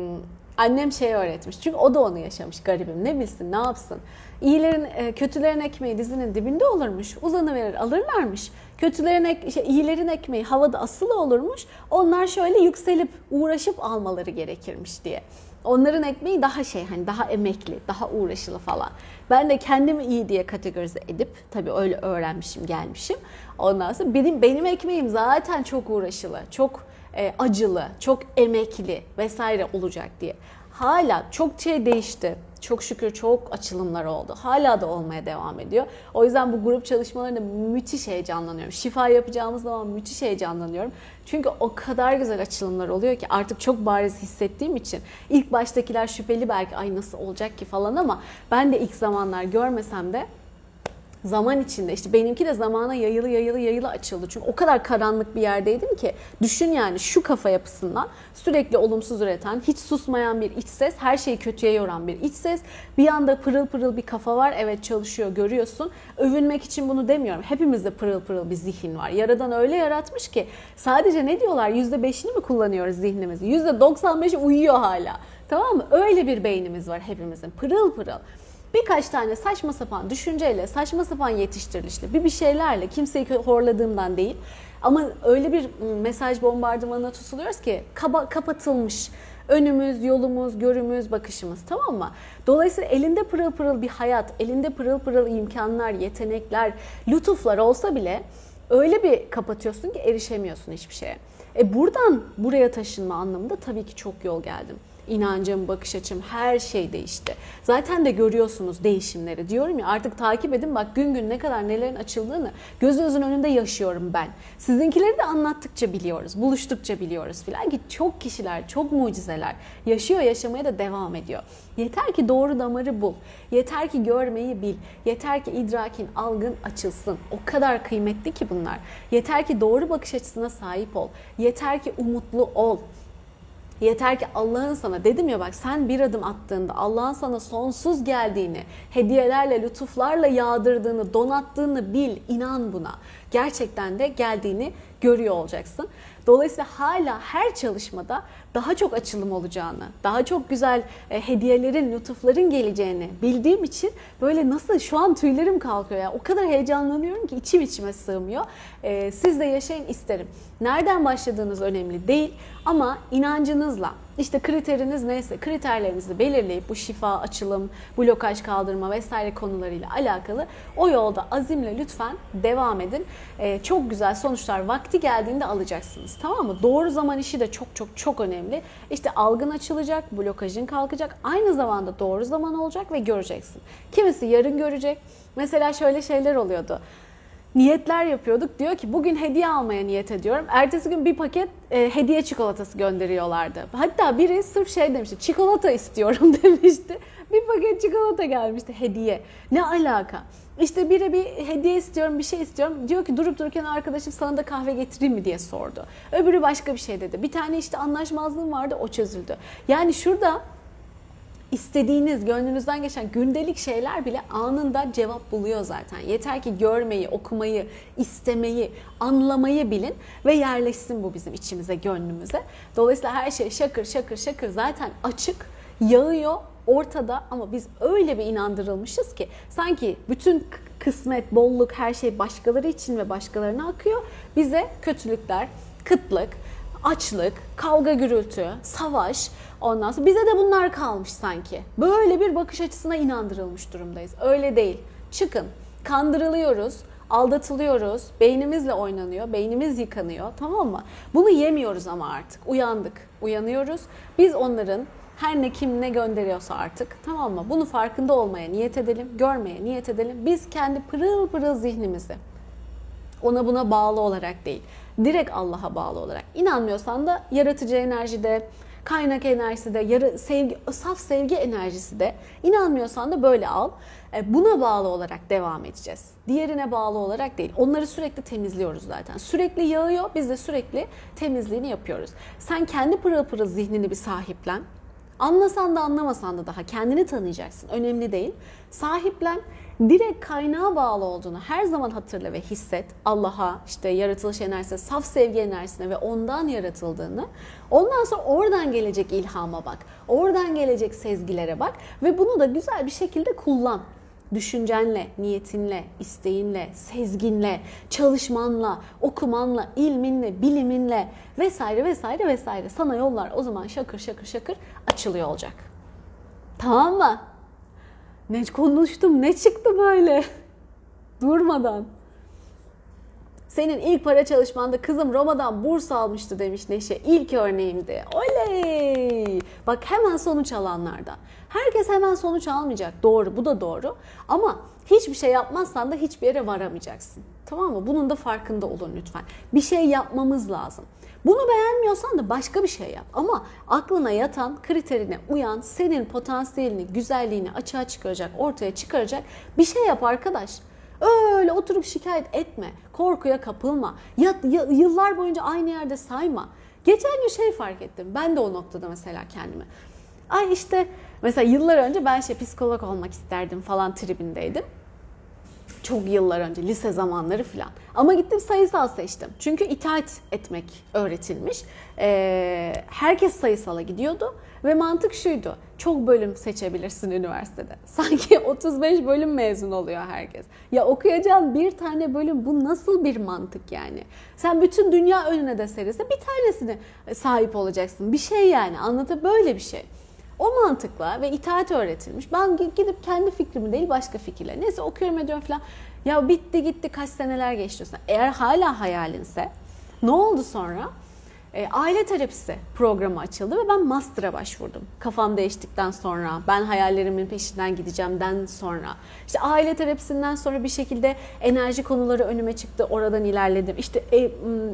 annem şey öğretmiş. Çünkü o da onu yaşamış garibim. Ne bilsin, ne yapsın. İyilerin, kötülerin ekmeği dizinin dibinde olurmuş. Uzanıverir alırlarmış. Kötülerin ek, şey, iyilerin ekmeği havada asılı olurmuş. Onlar şöyle yükselip uğraşıp almaları gerekirmiş diye. Onların ekmeği daha şey, hani daha emekli, daha uğraşılı falan. Ben de kendimi iyi diye kategorize edip, tabii öyle öğrenmişim, gelmişim. Ondan sonra benim benim ekmeğim zaten çok uğraşılı, çok e, acılı, çok emekli vesaire olacak diye. Hala çok şey değişti. Çok şükür çok açılımlar oldu. Hala da olmaya devam ediyor. O yüzden bu grup çalışmalarında müthiş heyecanlanıyorum. Şifa yapacağımız zaman müthiş heyecanlanıyorum. Çünkü o kadar güzel açılımlar oluyor ki artık çok bariz hissettiğim için. İlk baştakiler şüpheli belki, ay nasıl olacak ki falan, ama ben de ilk zamanlar görmesem de zaman içinde, işte benimki de zamana yayılı yayılı yayılı açıldı. Çünkü o kadar karanlık bir yerdeydim ki, düşün yani şu kafa yapısından sürekli olumsuz üreten, hiç susmayan bir iç ses, her şeyi kötüye yoran bir iç ses. Bir anda pırıl pırıl bir kafa var, evet çalışıyor, görüyorsun. Övünmek için bunu demiyorum. Hepimizde pırıl pırıl bir zihin var. Yaradan öyle yaratmış ki, sadece ne diyorlar, yüzde beşini mi kullanıyoruz zihnimizi? yüzde doksan beşi uyuyor hala. Tamam mı? Öyle bir beynimiz var hepimizin, pırıl pırıl. Birkaç tane saçma sapan düşünceyle, saçma sapan yetiştirilişle, bir bir şeylerle, kimseyi horladığımdan değil. Ama öyle bir mesaj bombardımanına tutuluyoruz ki kaba, kapatılmış önümüz, yolumuz, görümüz, bakışımız, tamam mı? Dolayısıyla elinde pırıl pırıl bir hayat, elinde pırıl pırıl imkanlar, yetenekler, lütuflar olsa bile öyle bir kapatıyorsun ki erişemiyorsun hiçbir şeye. E buradan buraya taşınma anlamında tabii ki çok yol geldim. İnancım, bakış açım, her şey değişti. Zaten de görüyorsunuz değişimleri. Diyorum ya, artık takip edin, bak gün gün ne kadar nelerin açıldığını gözünüzün önünde yaşıyorum ben. Sizinkileri de anlattıkça biliyoruz, buluştukça biliyoruz filan ki çok kişiler, çok mucizeler yaşıyor, yaşamaya da devam ediyor. Yeter ki doğru damarı bul, yeter ki görmeyi bil, yeter ki idrakin, algın açılsın. O kadar kıymetli ki bunlar. Yeter ki doğru bakış açısına sahip ol, yeter ki umutlu ol. Yeter ki Allah'ın sana, dedim ya bak, sen bir adım attığında Allah'ın sana sonsuz geldiğini, hediyelerle, lütuflarla yağdırdığını, donattığını bil, inan buna. Gerçekten de geldiğini görüyor olacaksın. Dolayısıyla hala her çalışmada daha çok açılım olacağını, daha çok güzel hediyelerin, lütufların geleceğini bildiğim için böyle nasıl şu an tüylerim kalkıyor ya. O kadar heyecanlanıyorum ki içim içime sığmıyor. Ee, siz de yaşayın isterim. Nereden başladığınız önemli değil ama inancınızla, işte kriteriniz neyse, kriterlerinizi belirleyip bu şifa, açılım, blokaj kaldırma vesaire konularıyla alakalı o yolda azimle lütfen devam edin. Ee, çok güzel sonuçlar vakti geldiğinde alacaksınız, tamam mı? Doğru zaman işi de çok çok çok önemli. İşte algın açılacak, blokajın kalkacak, aynı zamanda doğru zaman olacak ve göreceksin. Kimisi yarın görecek. Mesela şöyle şeyler oluyordu. niyetler yapıyorduk. Diyor ki bugün hediye almaya niyet ediyorum. Ertesi gün bir paket e, hediye çikolatası gönderiyorlardı. Hatta biri sırf şey demişti, çikolata istiyorum demişti. Bir paket çikolata gelmişti hediye. Ne alaka? İşte biri bir hediye istiyorum, bir şey istiyorum. Diyor ki durup dururken arkadaşım sana da kahve getireyim mi diye sordu. Öbürü başka bir şey dedi. Bir tane işte anlaşmazlığım vardı, o çözüldü. Yani şurada İstediğiniz, gönlünüzden geçen gündelik şeyler bile anında cevap buluyor zaten. Yeter ki görmeyi, okumayı, istemeyi, anlamayı bilin ve yerleşsin bu bizim içimize, gönlümüze. Dolayısıyla her şey şakır şakır şakır zaten açık, yağıyor ortada ama biz öyle bir inandırılmışız ki sanki bütün kısmet, bolluk, her şey başkaları için ve başkalarına akıyor. Bize kötülükler, kıtlık, açlık, kavga gürültü, savaş, ondan sonra bize de bunlar kalmış sanki. Böyle bir bakış açısına inandırılmış durumdayız. Öyle değil. Çıkın. Kandırılıyoruz, aldatılıyoruz, beynimizle oynanıyor, beynimiz yıkanıyor, tamam mı? Bunu yemiyoruz ama artık. Uyandık, uyanıyoruz. Biz onların her ne kim ne gönderiyorsa artık, tamam mı? Bunu farkında olmaya niyet edelim, görmeye niyet edelim. Biz kendi pırıl pırıl zihnimizi ona buna bağlı olarak değil, direkt Allah'a bağlı olarak. İnanmıyorsan da yaratıcı enerjide, kaynak enerjisi de, yarı, sevgi, saf sevgi enerjisi de, inanmıyorsan da böyle al. Buna bağlı olarak devam edeceğiz. Diğerine bağlı olarak değil. Onları sürekli temizliyoruz zaten. Sürekli yağıyor, biz de sürekli temizliğini yapıyoruz. Sen kendi pırıl pırıl zihnini bir sahiplen. Anlasan da anlamasan da daha kendini tanıyacaksın. Önemli değil. Sahiplen. Direkt kaynağa bağlı olduğunu her zaman hatırla ve hisset. Allah'a, işte yaratılış enerjisine, saf sevgi enerjisine ve ondan yaratıldığını. Ondan sonra oradan gelecek ilhama bak. Oradan gelecek sezgilere bak. Ve bunu da güzel bir şekilde kullan. Düşüncenle, niyetinle, isteğinle, sezginle, çalışmanla, okumanla, ilminle, biliminle vesaire vesaire vesaire. Sana yollar o zaman şakır şakır şakır açılıyor olacak. Tamam mı? Ne konuştum, ne çıktı böyle durmadan. Senin ilk para çalışmanda kızım Roma'dan burs almıştı demiş Neşe. İlk örneğimdi. Oley! Bak hemen sonuç alanlardan. Herkes hemen sonuç almayacak. Doğru, bu da doğru. Ama hiçbir şey yapmazsan da hiçbir yere varamayacaksın. Tamam mı? Bunun da farkında olun lütfen. Bir şey yapmamız lazım. Bunu beğenmiyorsan da başka bir şey yap. Ama aklına yatan, kriterine uyan, senin potansiyelini, güzelliğini açığa çıkaracak, ortaya çıkaracak bir şey yap arkadaş. Öyle oturup şikayet etme, korkuya kapılma, ya, ya, yıllar boyunca aynı yerde sayma. Geçen gün şey fark ettim, ben de o noktada mesela kendimi. Ay işte mesela yıllar önce ben şey psikolog olmak isterdim falan tribindeydim. Çok yıllar önce, lise zamanları falan. Ama gittim sayısal seçtim. Çünkü itaat etmek öğretilmiş. Ee, herkes sayısala gidiyordu ve mantık şuydu. Çok bölüm seçebilirsin üniversitede. Sanki otuz beş bölüm mezun oluyor herkes. Ya okuyacağın bir tane bölüm, bu nasıl bir mantık yani? Sen bütün dünya önüne de serilse bir tanesine sahip olacaksın. Bir şey yani, anlatıp böyle bir şey. O mantıkla ve itaat öğretilmiş. Ben gidip kendi fikrimi değil başka fikirler. Neyse okuyorum ediyorum falan. Ya bitti gitti, kaç seneler geçtiyorsa. Eğer hala hayalinse ne oldu sonra? E, aile terapisi programı açıldı ve ben master'a başvurdum. Kafam değiştikten sonra, ben hayallerimin peşinden gideceğimden sonra. İşte aile terapisinden sonra bir şekilde enerji konuları önüme çıktı. Oradan ilerledim. İşte e,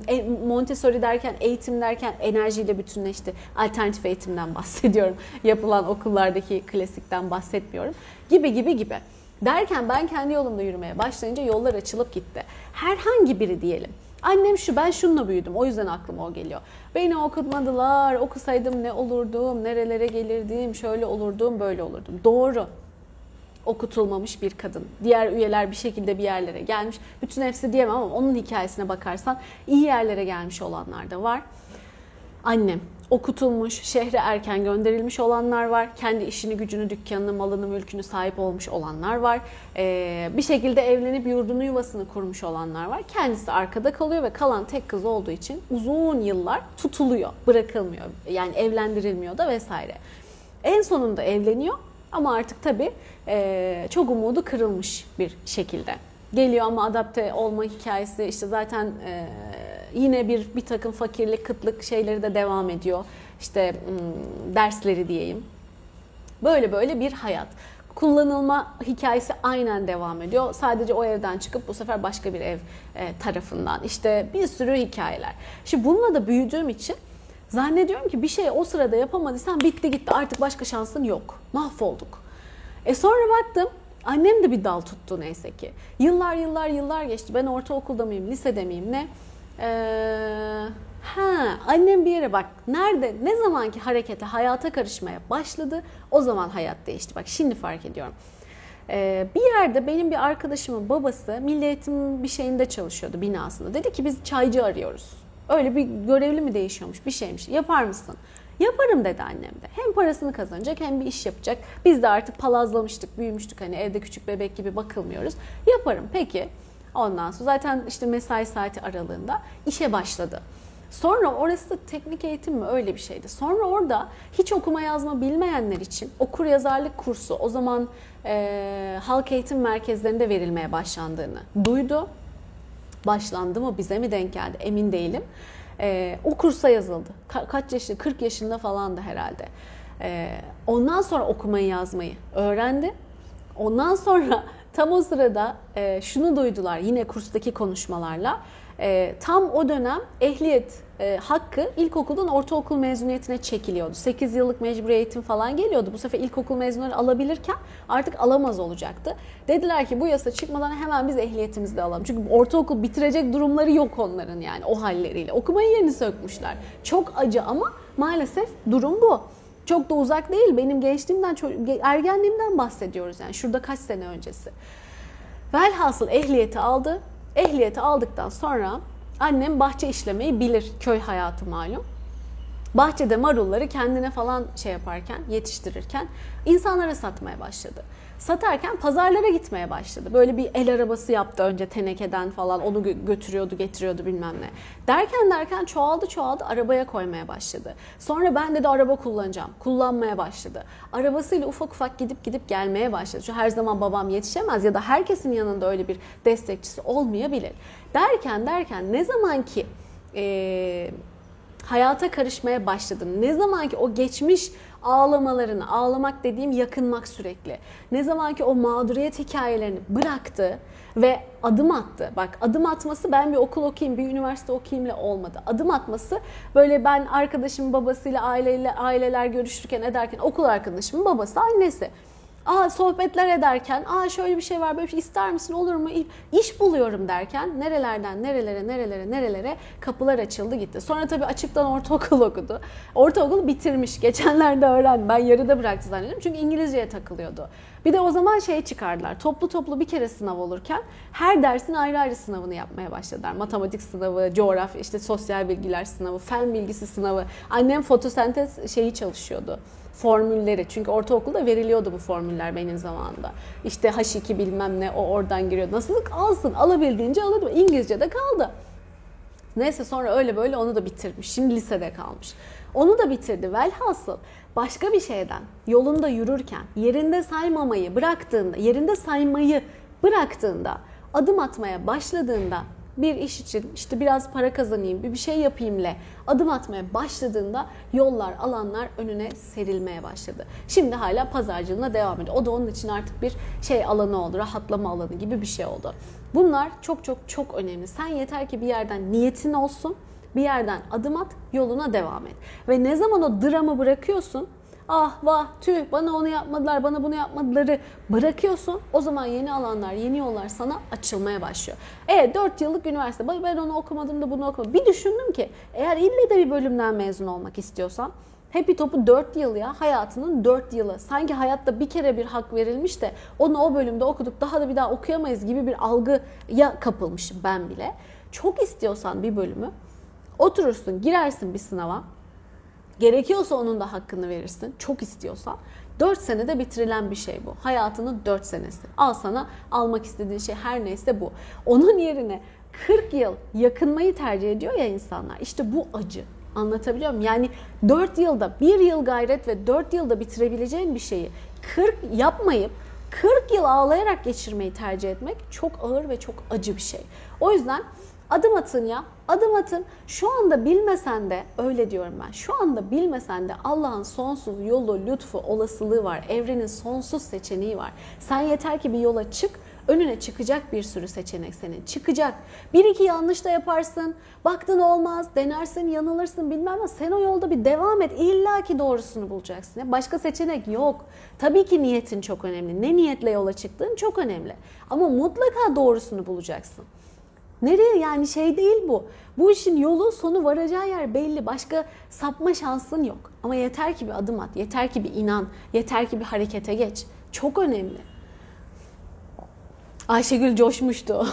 e, Montessori derken, eğitim derken enerjiyle bütünleşti. Alternatif eğitimden bahsediyorum. Yapılan okullardaki klasikten bahsetmiyorum. Gibi gibi gibi. Derken ben kendi yolumda yürümeye başlayınca yollar açılıp gitti. Herhangi biri diyelim. Annem şu, ben şununla büyüdüm. O yüzden aklıma o geliyor. Beni okutmadılar. Okusaydım ne olurdum, nerelere gelirdim, şöyle olurdum, böyle olurdum. Doğru. Okutulmamış bir kadın. Diğer üyeler bir şekilde bir yerlere gelmiş. Bütün hepsi diyemem ama onun hikayesine bakarsan iyi yerlere gelmiş olanlar da var. Annem. Okutulmuş, şehre erken gönderilmiş olanlar var. Kendi işini, gücünü, dükkanını, malını, mülkünü sahip olmuş olanlar var. Ee, bir şekilde evlenip yurdunu, yuvasını kurmuş olanlar var. Kendisi arkada kalıyor ve kalan tek kız olduğu için uzun yıllar tutuluyor, bırakılmıyor. Yani evlendirilmiyor da vesaire. En sonunda evleniyor ama artık tabii e, çok umudu kırılmış bir şekilde. Geliyor ama adapte olma hikayesi işte zaten... E, Yine bir bir takım fakirlik, kıtlık şeyleri de devam ediyor. İşte dersleri diyeyim. Böyle böyle bir hayat. kullanılma hikayesi aynen devam ediyor. Sadece o evden çıkıp bu sefer başka bir ev tarafından. İşte bir sürü hikayeler. Şimdi bununla da büyüdüğüm için zannediyorum ki bir şeyi o sırada yapamadıysan bitti gitti, artık başka şansın yok. Mahvolduk. E sonra baktım, annem de bir dal tuttu neyse ki. Yıllar yıllar yıllar geçti. Ben ortaokulda mıyım, lisede miyim ne? Ee, ha, annem bir yere bak, nerede, ne zamanki harekete, hayata karışmaya başladı, o zaman hayat değişti. Bak şimdi fark ediyorum. Ee, bir yerde benim bir arkadaşımın babası Milli Eğitim bir şeyinde çalışıyordu, binasında. Dedi ki biz çaycı arıyoruz. Öyle bir görevli mi değişiyormuş, bir şeymiş. Yapar mısın? Yaparım dedi annem de. Hem parasını kazanacak hem bir iş yapacak. Biz de artık palazlamıştık, büyümüştük. Hani evde küçük bebek gibi bakılmıyoruz. Yaparım. Peki. Ondan sonra zaten işte mesai saati aralığında işe başladı. Sonra orası da teknik eğitim mi öyle bir şeydi. Sonra orada hiç okuma yazma bilmeyenler için okur yazarlık kursu o zaman e, halk eğitim merkezlerinde verilmeye başlandığını duydu. Başlandı mı, bize mi denk geldi emin değilim. Ee, o kursa yazıldı. Ka- kaç yaşında? kırk yaşında falandı herhalde. Ee, ondan sonra okumayı yazmayı öğrendi. Ondan sonra tam o sırada e, şunu duydular yine kurstaki konuşmalarla. E, tam o dönem ehliyet e, hakkı ilkokuldan ortaokul mezuniyetine çekiliyordu. sekiz yıllık mecburi eğitim falan geliyordu. Bu sefer ilkokul mezunları alabilirken artık alamaz olacaktı. Dediler ki bu yasa çıkmadan hemen biz ehliyetimizi de alalım. Çünkü ortaokul bitirecek durumları yok onların, yani o halleriyle. Okumayı yeni sökmüşler. Çok acı ama maalesef durum bu. Çok da uzak değil. Benim gençliğimden, ergenliğimden bahsediyoruz yani. Şurada kaç sene öncesi. Velhasıl ehliyeti aldı. Ehliyeti aldıktan sonra annem bahçe işlemeyi bilir. Köy hayatı malum. Bahçede marulları kendine falan şey yaparken, yetiştirirken insanlara satmaya başladı. Satarken pazarlara gitmeye başladı. Böyle bir el arabası yaptı önce tenekeden falan. Onu götürüyordu, getiriyordu bilmem ne. Derken derken çoğaldı çoğaldı arabaya koymaya başladı. Sonra ben de de araba kullanacağım. Kullanmaya başladı. Arabasıyla ufak ufak gidip gidip gelmeye başladı. Şu her zaman babam yetişemez ya da herkesin yanında öyle bir destekçisi olmayabilir. Derken derken ne zaman ki Ee, hayata karışmaya başladım. Ne zaman ki o geçmiş ağlamalarını, ağlamak dediğim yakınmak sürekli. Ne zaman ki o mağduriyet hikayelerini bıraktı ve adım attı. Bak adım atması ben bir okul okuyayım, bir üniversite okuyayımla olmadı. Adım atması böyle ben arkadaşımın babasıyla, aileyle, aileler görüşürken ederken okul arkadaşımın babası, annesi. Aa sohbetler ederken, aa şöyle bir şey var, böyle bir şey ister misin, olur mu, iş buluyorum derken nerelerden nerelere nerelere nerelere kapılar açıldı gitti. Sonra tabii açıktan ortaokul okudu. Ortaokul bitirmiş. Geçenlerde öğrendim. Ben yarıda bıraktı zannediyorum. Çünkü İngilizceye takılıyordu. Bir de o zaman şey çıkardılar. Toplu toplu bir kere sınav olurken her dersin ayrı ayrı sınavını yapmaya başladılar. Matematik sınavı, coğrafya, işte sosyal bilgiler sınavı, fen bilgisi sınavı. Annem fotosentez şeyi çalışıyordu. Formülleri. Çünkü ortaokulda veriliyordu bu formüller benim zamanımda. İşte H iki bilmem ne, o oradan giriyor. Nasıl alsın? Alabildiğince aladım. İngilizce'de kaldı. Neyse sonra öyle böyle onu da bitirmiş. Şimdi lisede kalmış. Onu da bitirdi. Velhasıl başka bir şeyden yolunda yürürken yerinde saymamayı bıraktığında, yerinde saymayı bıraktığında, adım atmaya başladığında, bir iş için işte biraz para kazanayım, bir şey yapayımla adım atmaya başladığında yollar, alanlar önüne serilmeye başladı. Şimdi hala pazarcılığına devam ediyor. O da onun için artık bir şey alanı oldu, rahatlama alanı gibi bir şey oldu. Bunlar çok çok çok önemli. Sen yeter ki bir yerden niyetin olsun, bir yerden adım at, yoluna devam et. Ve ne zaman o dramı bırakıyorsun, ah vah tüh bana onu yapmadılar, bana bunu yapmadıları bırakıyorsun. O zaman yeni alanlar, yeni yollar sana açılmaya başlıyor. E dört yıllık üniversite, ben onu okumadım da bunu okumadım. Bir düşündüm ki eğer ille de bir bölümden mezun olmak istiyorsan hepi topu dört yıl ya, hayatının dört yılı. Sanki hayatta bir kere bir hak verilmiş de onu o bölümde okuduk, daha da bir daha okuyamayız gibi bir algıya kapılmışım ben bile. Çok istiyorsan bir bölümü oturursun, girersin bir sınava. Gerekiyorsa onun da hakkını verirsin. Çok istiyorsan. dört senede bitirilen bir şey bu. Hayatının dört senesi. Al sana almak istediğin şey her neyse bu. Onun yerine kırk yıl yakınmayı tercih ediyor ya insanlar. İşte bu acı. Anlatabiliyor muyum? Yani dört yılda bir yıl gayret ve dört yılda bitirebileceğin bir şeyi kırk yapmayıp kırk yıl ağlayarak geçirmeyi tercih etmek çok ağır ve çok acı bir şey. O yüzden Adım atın ya, adım atın. Şu anda bilmesen de, öyle diyorum ben, şu anda bilmesen de Allah'ın sonsuz yolu, lütfu, olasılığı var. Evrenin sonsuz seçeneği var. Sen yeter ki bir yola çık, önüne çıkacak bir sürü seçenek senin. Çıkacak. Bir iki yanlış da yaparsın, baktın olmaz, denersin, yanılırsın bilmem ne. Sen o yolda bir devam et, illa ki doğrusunu bulacaksın. Başka seçenek yok. Tabii ki niyetin çok önemli. Ne niyetle yola çıktığın çok önemli. Ama mutlaka doğrusunu bulacaksın. Nereye yani şey değil bu. Bu işin yolu sonu varacağı yer belli. Başka sapma şansın yok. Ama yeter ki bir adım at, yeter ki bir inan, yeter ki bir harekete geç. Çok önemli. Ayşegül coşmuştu.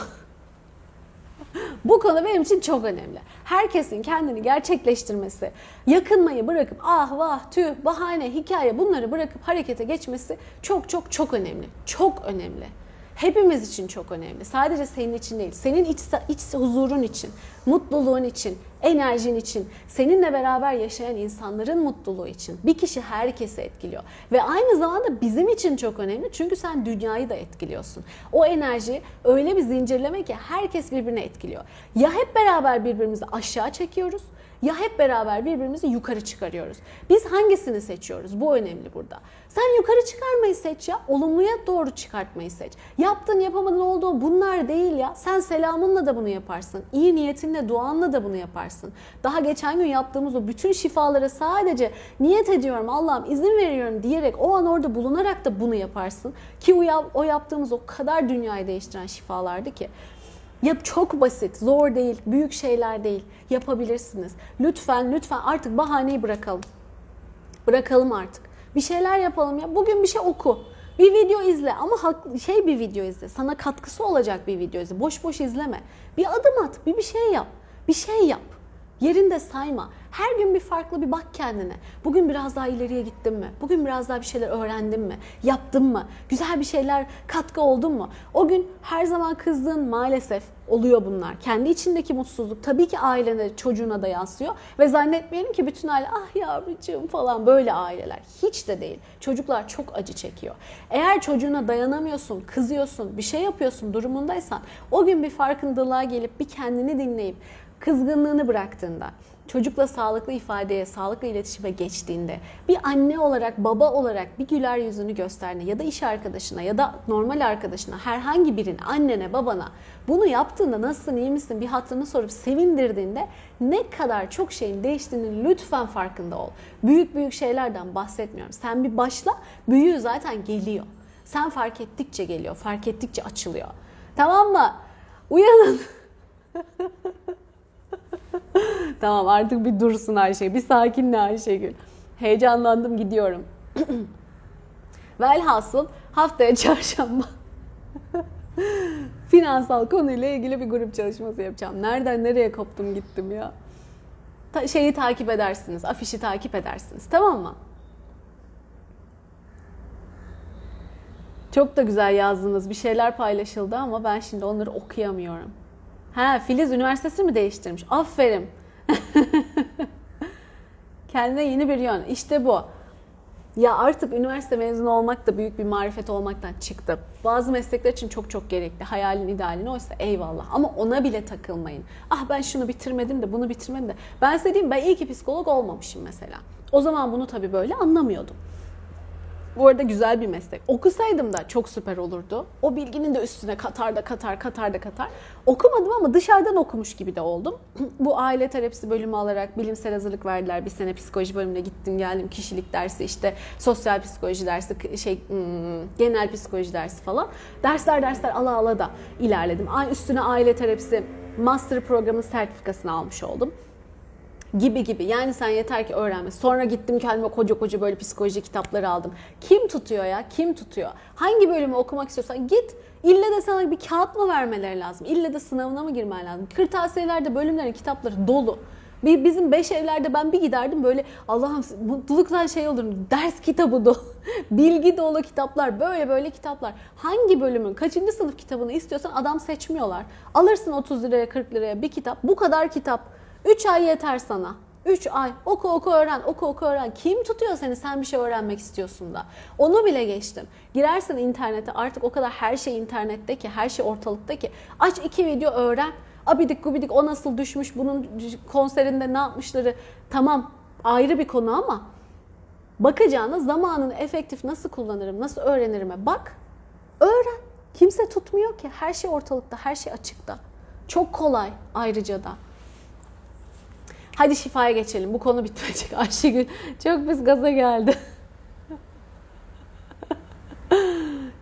Bu konu benim için çok önemli. Herkesin kendini gerçekleştirmesi, yakınmayı bırakıp ah vah tüh bahane hikaye bunları bırakıp harekete geçmesi çok çok çok önemli. Çok önemli. Hepimiz için çok önemli. Sadece senin için değil. Senin iç, iç huzurun için, mutluluğun için, enerjin için, seninle beraber yaşayan insanların mutluluğu için. Bir kişi herkesi etkiliyor. Ve aynı zamanda bizim için çok önemli. Çünkü sen dünyayı da etkiliyorsun. O enerji öyle bir zincirleme ki herkes birbirine etkiliyor. Ya hep beraber birbirimizi aşağı çekiyoruz, ya hep beraber birbirimizi yukarı çıkarıyoruz. Biz hangisini seçiyoruz? Bu önemli burada. Sen yukarı çıkarmayı seç ya. Olumluya doğru çıkartmayı seç. Yaptın yapamadın olduğu bunlar değil ya. Sen selamınla da bunu yaparsın. İyi niyetinle, duanla da bunu yaparsın. Daha geçen gün yaptığımız o bütün şifalara sadece niyet ediyorum Allah'ım izin veriyorum diyerek o an orada bulunarak da bunu yaparsın. Ki o, yap, o yaptığımız o kadar dünyayı değiştiren şifalardı ki. Yap, çok basit, zor değil, büyük şeyler değil. Yapabilirsiniz. Lütfen, lütfen artık bahaneyi bırakalım. Bırakalım artık. Bir şeyler yapalım ya. Bugün bir şey oku. Bir video izle ama şey bir video izle. Sana katkısı olacak bir video izle. Boş boş izleme. Bir adım at, bir bir şey yap. Bir şey yap. Yerinde sayma. Her gün bir farklı bir bak kendine. Bugün biraz daha ileriye gittin mi? Bugün biraz daha bir şeyler öğrendin mi? Yaptın mı? Güzel bir şeyler katkı oldun mu? O gün her zaman kızdığın maalesef oluyor bunlar. Kendi içindeki mutsuzluk tabii ki ailene, çocuğuna da yansıyor. Ve zannetmeyelim ki bütün aile ah yavrucuğum falan böyle aileler. Hiç de değil. Çocuklar çok acı çekiyor. Eğer çocuğuna dayanamıyorsun, kızıyorsun, bir şey yapıyorsun durumundaysan o gün bir farkındalığa gelip bir kendini dinleyip kızgınlığını bıraktığında, çocukla sağlıklı ifadeye, sağlıklı iletişime geçtiğinde, bir anne olarak, baba olarak bir güler yüzünü gösterdiğinde ya da iş arkadaşına ya da normal arkadaşına, herhangi birine, annene, babana bunu yaptığında nasılsın, iyi misin bir hatırını sorup sevindirdiğinde ne kadar çok şeyin değiştiğinin lütfen farkında ol. Büyük büyük şeylerden bahsetmiyorum. Sen bir başla, büyüğü zaten geliyor. Sen fark ettikçe geliyor, fark ettikçe açılıyor. Tamam mı? Uyanın. Tamam artık bir dursun Ayşegül. Bir sakinle Ayşegül. Heyecanlandım gidiyorum. Velhasıl haftaya çarşamba finansal konuyla ilgili bir grup çalışması yapacağım. Nereden nereye koptum gittim ya. Ta- şeyi takip edersiniz. Afişi takip edersiniz. Tamam mı? Çok da güzel yazdınız. Bir şeyler paylaşıldı ama ben şimdi onları okuyamıyorum. Ha, Filiz üniversitesi mi değiştirmiş? Aferin. Kendine yeni bir yön. İşte bu. Ya artık üniversite mezunu olmak da büyük bir marifet olmaktan çıktı. Bazı meslekler için çok çok gerekli. Hayalin, idealin oysa eyvallah. Ama ona bile takılmayın. Ah ben şunu bitirmedim de bunu bitirmedim de. Ben size diyeyim ben iyi ki psikolog olmamışım mesela. O zaman bunu tabii böyle anlamıyordum. Bu arada güzel bir meslek. Okusaydım da çok süper olurdu. O bilginin de üstüne katar da katar, katar da katar. Okumadım ama dışarıdan okumuş gibi de oldum. Bu aile terapisi bölümü alarak bilimsel hazırlık verdiler. Bir sene psikoloji bölümüne gittim geldim. Kişilik dersi işte sosyal psikoloji dersi, şey genel psikoloji dersi falan. Dersler dersler ala ala da ilerledim. Üstüne aile terapisi master programının sertifikasını almış oldum. Gibi gibi. Yani sen yeter ki öğrenme. Sonra gittim kendime koca koca böyle psikoloji kitapları aldım. Kim tutuyor ya? Kim tutuyor? Hangi bölümü okumak istiyorsan git. İlle de sana bir kağıt mı vermeleri lazım? İlle de sınavına mı girmen lazım? Kırtasiyelerde bölümlerin kitapları dolu. Bir, bizim beş evlerde ben bir giderdim böyle Allah'ım mutluluktan şey olurum. Ders kitabı dolu. Bilgi dolu kitaplar. Böyle böyle kitaplar. Hangi bölümün kaçıncı sınıf kitabını istiyorsan adam seçmiyorlar. Alırsın otuz liraya kırk liraya bir kitap. Bu kadar kitap. üç ay yeter sana. üç ay. Oku oku öğren, oku oku öğren. Kim tutuyor seni sen bir şey öğrenmek istiyorsun da? Onu bile geçtim. Girersin internete artık o kadar her şey internette ki, her şey ortalıkta ki. Aç iki video öğren. abidik gubidik o nasıl düşmüş, bunun konserinde ne yapmışları tamam ayrı bir konu ama bakacağına zamanını efektif nasıl kullanırım, nasıl öğrenirime bak, öğren. Kimse tutmuyor ki. Her şey ortalıkta, her şey açıkta. Çok kolay ayrıca da. Hadi şifaya geçelim. Bu konu bitmeyecek. Ayşegül çok biz gaza geldi.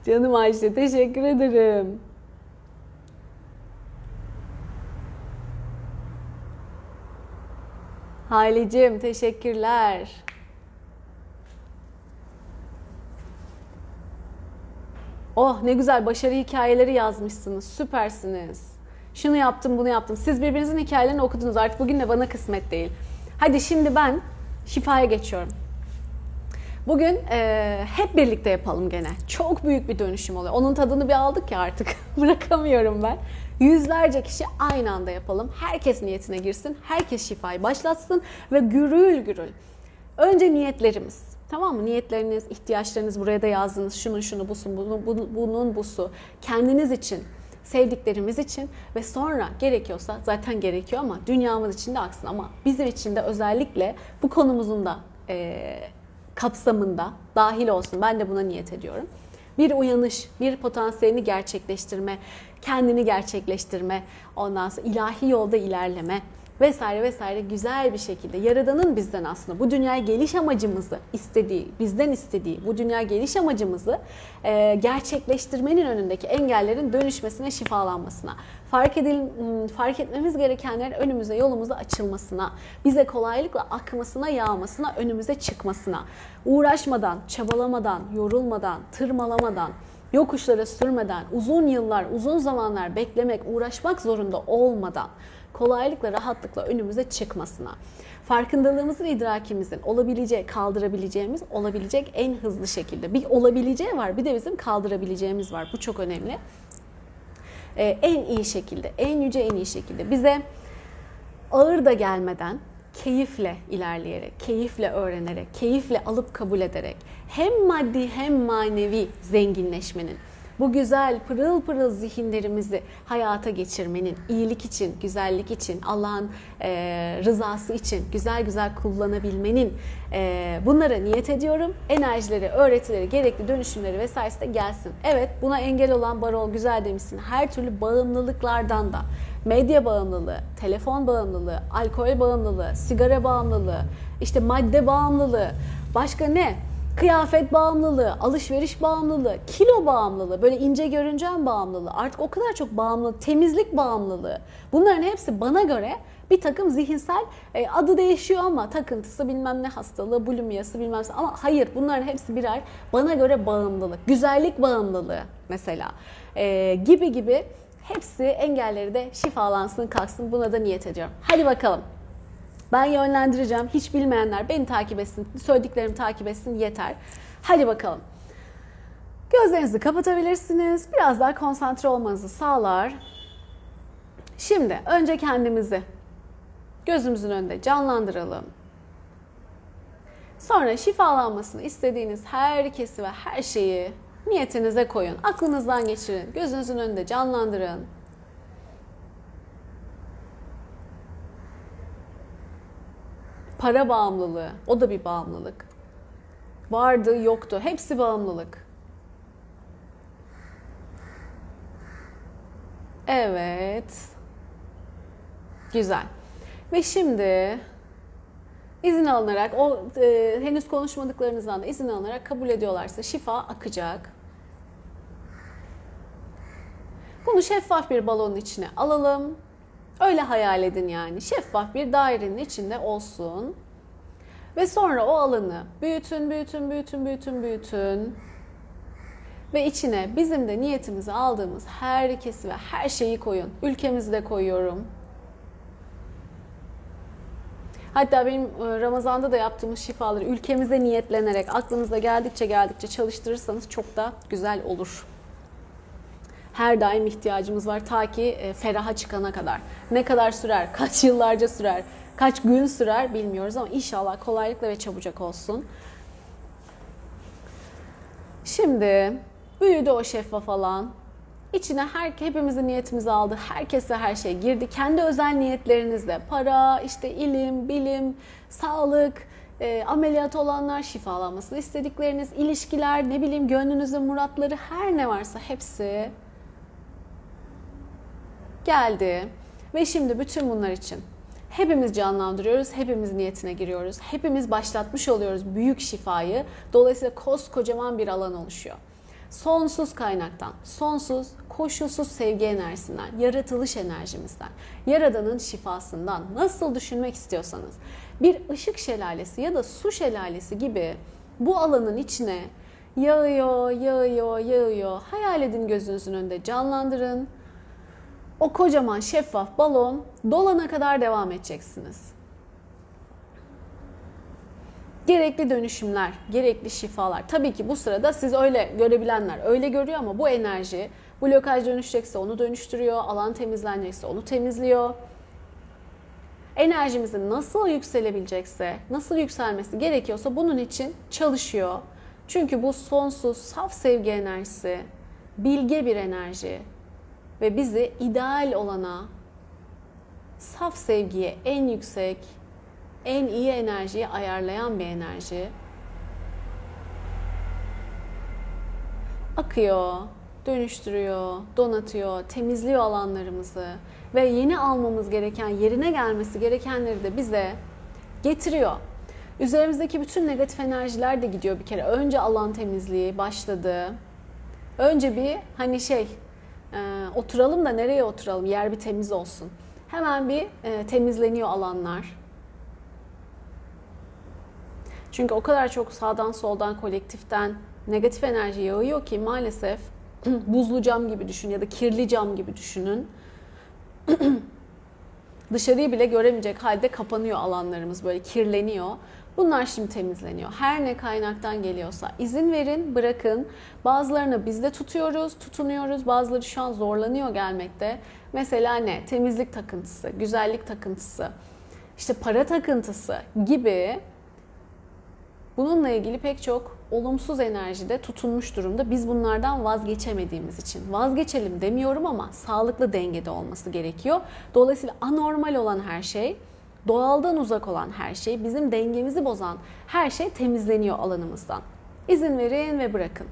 Canım Ayşe, teşekkür ederim. Halicim, teşekkürler. Oh ne güzel başarı hikayeleri yazmışsınız. Süpersiniz. Şunu yaptım, bunu yaptım. Siz birbirinizin hikayelerini okudunuz. Artık bugün de bana kısmet değil. Hadi şimdi ben şifaya geçiyorum. Bugün e, hep birlikte yapalım gene. Çok büyük bir dönüşüm oluyor. Onun tadını bir aldık ya artık. Bırakamıyorum ben. Yüzlerce kişi aynı anda yapalım. Herkes niyetine girsin. Herkes şifayı başlatsın. Ve gürül gürül. Önce niyetlerimiz. Tamam mı? Niyetleriniz, ihtiyaçlarınız buraya da yazdınız. Şunun şunu, busun, bunun, bunun, bunun busu. Kendiniz için, sevdiklerimiz için ve sonra gerekiyorsa zaten gerekiyor ama dünyamız için de aksın. Ama bizim için de özellikle bu konumuzun da e, kapsamında dahil olsun. Ben de buna niyet ediyorum. Bir uyanış, bir potansiyelini gerçekleştirme, kendini gerçekleştirme, ondan sonra ilahi yolda ilerleme. Vesaire vesaire güzel bir şekilde Yaradan'ın bizden aslında bu dünyaya geliş amacımızı istediği, bizden istediği bu dünyaya geliş amacımızı e, gerçekleştirmenin önündeki engellerin dönüşmesine, şifalanmasına, fark edil, fark etmemiz gerekenlerin önümüze, yolumuza açılmasına, bize kolaylıkla akmasına, yağmasına, önümüze çıkmasına, uğraşmadan, çabalamadan, yorulmadan, tırmalamadan, yokuşlara sürmeden, uzun yıllar, uzun zamanlar beklemek, uğraşmak zorunda olmadan, kolaylıkla, rahatlıkla önümüze çıkmasına, farkındalığımızın, idrakimizin olabileceği, kaldırabileceğimiz, olabilecek en hızlı şekilde. Bir olabileceği var, bir de bizim kaldırabileceğimiz var. Bu çok önemli. Ee, en iyi şekilde, en yüce, en iyi şekilde bize ağır da gelmeden, keyifle ilerleyerek, keyifle öğrenerek, keyifle alıp kabul ederek hem maddi hem manevi zenginleşmenin, bu güzel pırıl pırıl zihinlerimizi hayata geçirmenin, iyilik için, güzellik için, Allah'ın e, rızası için güzel güzel kullanabilmenin e, bunlara niyet ediyorum. Enerjileri, öğretileri, gerekli dönüşümleri vesairesi de gelsin. Evet, buna engel olan Barol güzel demişsin. Her türlü bağımlılıklardan da, medya bağımlılığı, telefon bağımlılığı, alkol bağımlılığı, sigara bağımlılığı, işte madde bağımlılığı, başka ne? Kıyafet bağımlılığı, alışveriş bağımlılığı, kilo bağımlılığı, böyle ince görüncen bağımlılığı, artık o kadar çok bağımlılığı, temizlik bağımlılığı. Bunların hepsi bana göre bir takım zihinsel, adı değişiyor ama takıntısı bilmem ne hastalığı, bulimiyası bilmem ne. Ama hayır, bunların hepsi birer bana göre bağımlılık. Güzellik bağımlılığı mesela ee, gibi gibi hepsi engelleri de şifalansın, kalksın. Buna da niyet ediyorum. Hadi bakalım. Ben yönlendireceğim. Hiç bilmeyenler beni takip etsin. Söylediklerimi takip etsin yeter. Hadi bakalım. Gözlerinizi kapatabilirsiniz. Biraz daha konsantre olmanızı sağlar. Şimdi önce kendimizi gözümüzün önünde canlandıralım. Sonra şifalanmasını istediğiniz herkesi ve her şeyi niyetinize koyun. Aklınızdan geçirin. Gözünüzün önünde canlandırın. Para bağımlılığı, o da bir bağımlılık. Vardı, yoktu, hepsi bağımlılık. Evet. Güzel. Ve şimdi izin alınarak, o e, henüz konuşmadıklarınızdan da izin alınarak kabul ediyorlarsa şifa akacak. Bunu şeffaf bir balonun içine alalım. Öyle hayal edin yani. Şeffaf bir dairenin içinde olsun. Ve sonra o alanı büyütün, büyütün, büyütün, büyütün, büyütün. Ve içine bizim de niyetimizi aldığımız herkesi ve her şeyi koyun. Ülkemizi de koyuyorum. Hatta benim Ramazan'da da yaptığımız şifaları ülkemize niyetlenerek, aklınıza geldikçe geldikçe çalıştırırsanız çok da güzel olur. Her daim ihtiyacımız var ta ki feraha çıkana kadar. Ne kadar sürer, kaç yıllarca sürer, kaç gün sürer bilmiyoruz ama inşallah kolaylıkla ve çabucak olsun. Şimdi büyüdü o şeffaf alan. İçine her, hepimizin niyetimizi aldı. Herkese her şey girdi. Kendi özel niyetlerinizle para, işte ilim, bilim, sağlık, e, ameliyat olanlar, şifalanmasını istedikleriniz, ilişkiler, ne bileyim gönlünüzün muratları, her ne varsa hepsi geldi. Ve şimdi bütün bunlar için hepimiz canlandırıyoruz, hepimiz niyetine giriyoruz. Hepimiz başlatmış oluyoruz büyük şifayı. Dolayısıyla koskocaman bir alan oluşuyor. Sonsuz kaynaktan, sonsuz, koşulsuz sevgi enerjisinden, yaratılış enerjimizden, Yaradan'ın şifasından nasıl düşünmek istiyorsanız, bir ışık şelalesi ya da su şelalesi gibi bu alanın içine yağıyor, yağıyor, yağıyor. Hayal edin, gözünüzün önünde canlandırın. O kocaman şeffaf balon dolana kadar devam edeceksiniz. Gerekli dönüşümler, gerekli şifalar. Tabii ki bu sırada siz öyle görebilenler öyle görüyor ama bu enerji, bu blokaj dönüşecekse onu dönüştürüyor, alan temizlenecekse onu temizliyor. Enerjimizin nasıl yükselebilecekse, nasıl yükselmesi gerekiyorsa bunun için çalışıyor. Çünkü bu sonsuz, saf sevgi enerjisi, bilge bir enerji ve bizi ideal olana, saf sevgiye en yüksek, en iyi enerjiyi ayarlayan bir enerji. Akıyor, dönüştürüyor, donatıyor, temizliyor alanlarımızı ve yeni almamız gereken, yerine gelmesi gerekenleri de bize getiriyor. Üzerimizdeki bütün negatif enerjiler de gidiyor bir kere. Önce alan temizliği başladı. Önce bir hani şey, e, oturalım da nereye oturalım? Yer bir temiz olsun. Hemen bir e, temizleniyor alanlar. Çünkü o kadar çok sağdan soldan, kolektiften negatif enerji yağıyor ki maalesef buzlu cam gibi düşünün ya da kirli cam gibi düşünün. Dışarıyı bile göremeyecek halde kapanıyor alanlarımız, böyle kirleniyor. Bunlar şimdi temizleniyor. Her ne kaynaktan geliyorsa izin verin, bırakın. Bazılarını biz de tutuyoruz, tutunuyoruz. Bazıları şu an zorlanıyor gelmekte. Mesela ne? Temizlik takıntısı, güzellik takıntısı, işte para takıntısı gibi... Bununla ilgili pek çok olumsuz enerjide tutunmuş durumda. Biz bunlardan vazgeçemediğimiz için. Vazgeçelim demiyorum ama sağlıklı dengede olması gerekiyor. Dolayısıyla anormal olan her şey, doğaldan uzak olan her şey, bizim dengemizi bozan her şey temizleniyor alanımızdan. İzin verin ve bırakın.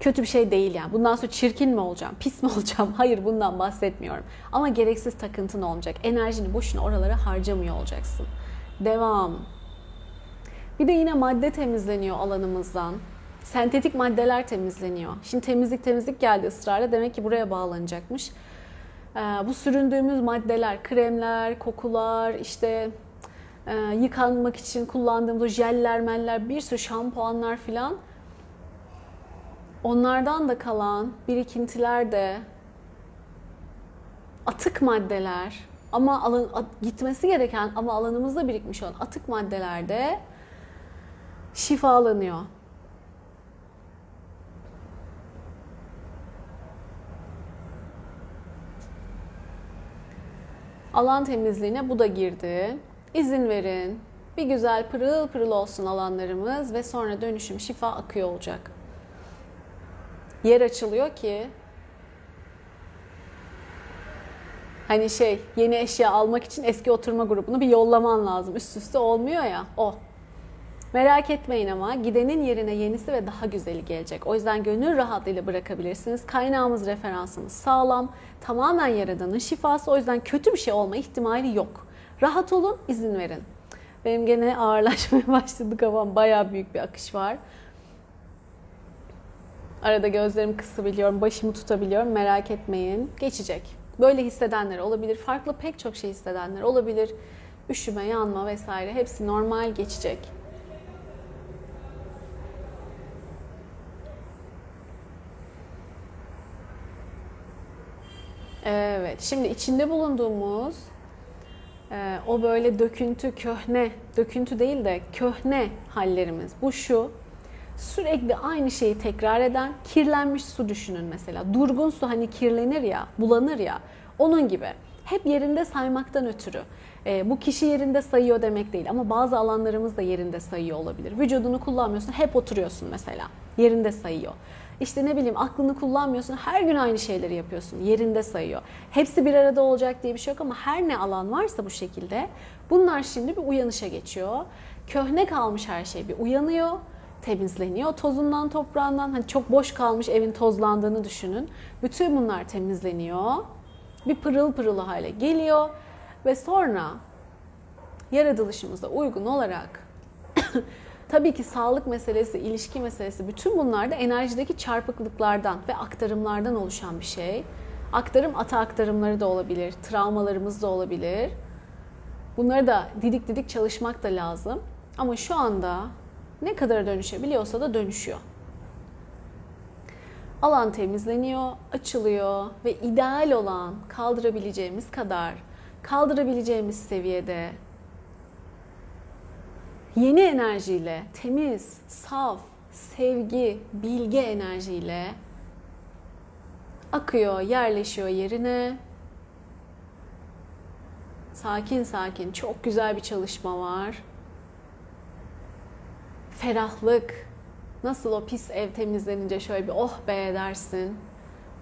Kötü bir şey değil yani. Bundan sonra çirkin mi olacağım, pis mi olacağım? Hayır, bundan bahsetmiyorum. Ama gereksiz takıntın olmayacak. Enerjini boşuna oralara harcamıyor olacaksın. Devam. Bir de yine madde temizleniyor alanımızdan. Sentetik maddeler temizleniyor. Şimdi temizlik temizlik geldi ısrarla. Demek ki buraya bağlanacakmış. Ee, bu süründüğümüz maddeler, kremler, kokular, işte e, yıkanmak için kullandığımız o jeller, meller, bir sürü şampuanlar filan. Onlardan da kalan birikintiler de atık maddeler ama alan, at, gitmesi gereken ama alanımızda birikmiş olan atık maddeler de şifalanıyor. Alan temizliğine bu da girdi. İzin verin. Bir güzel pırıl pırıl olsun alanlarımız ve sonra dönüşüm, şifa akıyor olacak. Yer açılıyor ki hani şey, yeni eşya almak için eski oturma grubunu bir yollaman lazım. Üst üste olmuyor ya o. Merak etmeyin ama gidenin yerine yenisi ve daha güzeli gelecek. O yüzden gönül rahatlığıyla bırakabilirsiniz. Kaynağımız, referansımız sağlam. Tamamen Yaradan'ın şifası. O yüzden kötü bir şey olma ihtimali yok. Rahat olun, izin verin. Benim gene ağırlaşmaya başladı kafam. Bayağı büyük bir akış var. Arada gözlerimi kısabiliyorum, başımı tutabiliyorum. Merak etmeyin, geçecek. Böyle hissedenler olabilir. Farklı pek çok şey hissedenler olabilir. Üşüme, yanma vesaire. Hepsi normal, geçecek. Evet, şimdi içinde bulunduğumuz e, o böyle döküntü, köhne, döküntü değil de köhne hallerimiz. Bu şu, sürekli aynı şeyi tekrar eden kirlenmiş su düşünün mesela. Durgun su hani kirlenir ya, bulanır ya, onun gibi. Hep yerinde saymaktan ötürü. E, bu kişi yerinde sayıyor demek değil ama bazı alanlarımız da yerinde sayıyor olabilir. Vücudunu kullanmıyorsun, hep oturuyorsun mesela, yerinde sayıyor. İşte ne bileyim aklını kullanmıyorsun. Her gün aynı şeyleri yapıyorsun. Yerinde sayıyor. Hepsi bir arada olacak diye bir şey yok ama her ne alan varsa bu şekilde bunlar şimdi bir uyanışa geçiyor. Köhne kalmış her şey bir uyanıyor. Temizleniyor tozundan toprağından. Hani çok boş kalmış evin tozlandığını düşünün. Bütün bunlar temizleniyor. Bir pırıl pırıl hale geliyor. Ve sonra yaratılışımıza uygun olarak tabii ki sağlık meselesi, ilişki meselesi bütün bunlar da enerjideki çarpıklıklardan ve aktarımlardan oluşan bir şey. Aktarım ata aktarımları da olabilir, travmalarımız da olabilir. Bunları da didik didik çalışmak da lazım. Ama şu anda ne kadar dönüşebiliyorsa da dönüşüyor. Alan temizleniyor, açılıyor ve ideal olan kaldırabileceğimiz kadar, kaldırabileceğimiz seviyede yeni enerjiyle, temiz, saf, sevgi, bilge enerjiyle akıyor, yerleşiyor yerine. Sakin sakin, çok güzel bir çalışma var. Ferahlık, nasıl o pis ev temizlenince şöyle bir oh be dersin.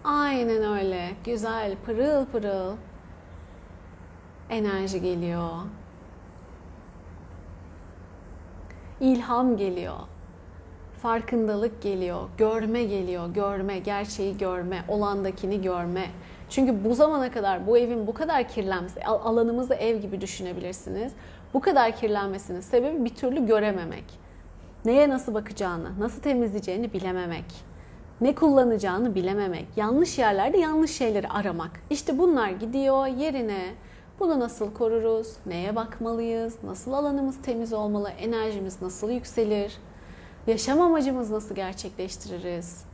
Aynen öyle, güzel, pırıl pırıl enerji geliyor. İlham geliyor, farkındalık geliyor, görme geliyor, görme, gerçeği görme, olandakini görme. Çünkü bu zamana kadar bu evin bu kadar kirlenmesi, alanımızı ev gibi düşünebilirsiniz. Bu kadar kirlenmesinin sebebi bir türlü görememek. Neye nasıl bakacağını, nasıl temizleyeceğini bilememek. Ne kullanacağını bilememek. Yanlış yerlerde yanlış şeyleri aramak. İşte bunlar gidiyor yerine. Bunu nasıl koruruz? Neye bakmalıyız? Nasıl alanımız temiz olmalı? Enerjimiz nasıl yükselir? Yaşam amacımız nasıl gerçekleştiririz?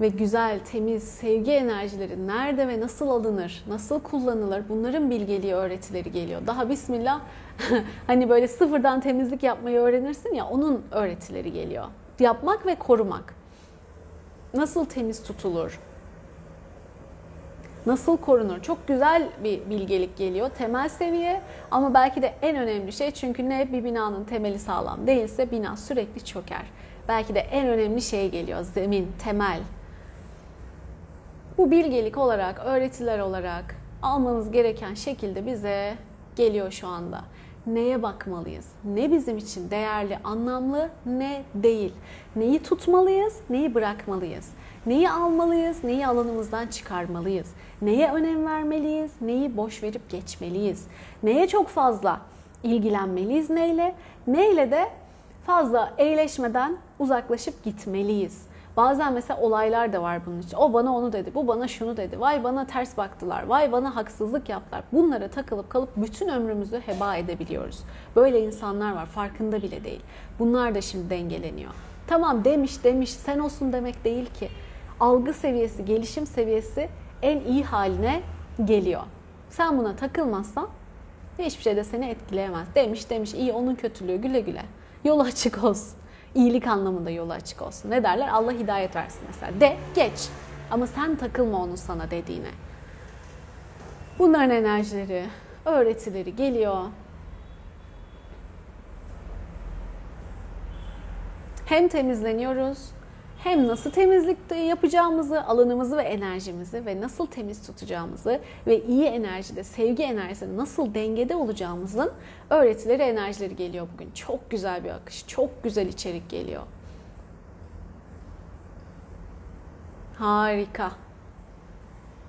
Ve güzel, temiz, sevgi enerjileri nerede ve nasıl alınır? Nasıl kullanılır? Bunların bilgeliği, öğretileri geliyor. Daha bismillah hani böyle sıfırdan temizlik yapmayı öğrenirsin ya onun öğretileri geliyor. Yapmak ve korumak. Nasıl temiz tutulur? Nasıl korunur? Çok güzel bir bilgelik geliyor. Temel seviye ama belki de en önemli şey çünkü ne bir binanın temeli sağlam değilse bina sürekli çöker. Belki de en önemli şey geliyor. Zemin, temel. Bu bilgelik olarak, öğretiler olarak almamız gereken şekilde bize geliyor şu anda. Neye bakmalıyız? Ne bizim için değerli, anlamlı, ne değil? Neyi tutmalıyız, neyi bırakmalıyız? Neyi almalıyız, neyi alanımızdan çıkarmalıyız? Neye önem vermeliyiz, neyi boş verip geçmeliyiz? Neye çok fazla ilgilenmeliyiz neyle? Neyle de fazla eğleşmeden uzaklaşıp gitmeliyiz. Bazen mesela olaylar da var bunun için. O bana onu dedi, bu bana şunu dedi, vay bana ters baktılar, vay bana haksızlık yaptılar. Bunlara takılıp kalıp bütün ömrümüzü heba edebiliyoruz. Böyle insanlar var, farkında bile değil. Bunlar da şimdi dengeleniyor. Tamam demiş demiş, sen olsun demek değil ki. Algı seviyesi, gelişim seviyesi en iyi haline geliyor. Sen buna takılmazsan hiçbir şey de seni etkileyemez. Demiş demiş, iyi onun kötülüğü güle güle. Yolu açık olsun. İyilik anlamında yolu açık olsun. Ne derler? Allah hidayet versin mesela. De, geç. Ama sen takılma onun sana dediğine. Bunların enerjileri, öğretileri geliyor. Hem temizleniyoruz, hem nasıl temizlik yapacağımızı, alanımızı ve enerjimizi ve nasıl temiz tutacağımızı ve iyi enerjide, sevgi enerjisinde nasıl dengede olacağımızın öğretileri, enerjileri geliyor bugün. Çok güzel bir akış, çok güzel içerik geliyor. Harika.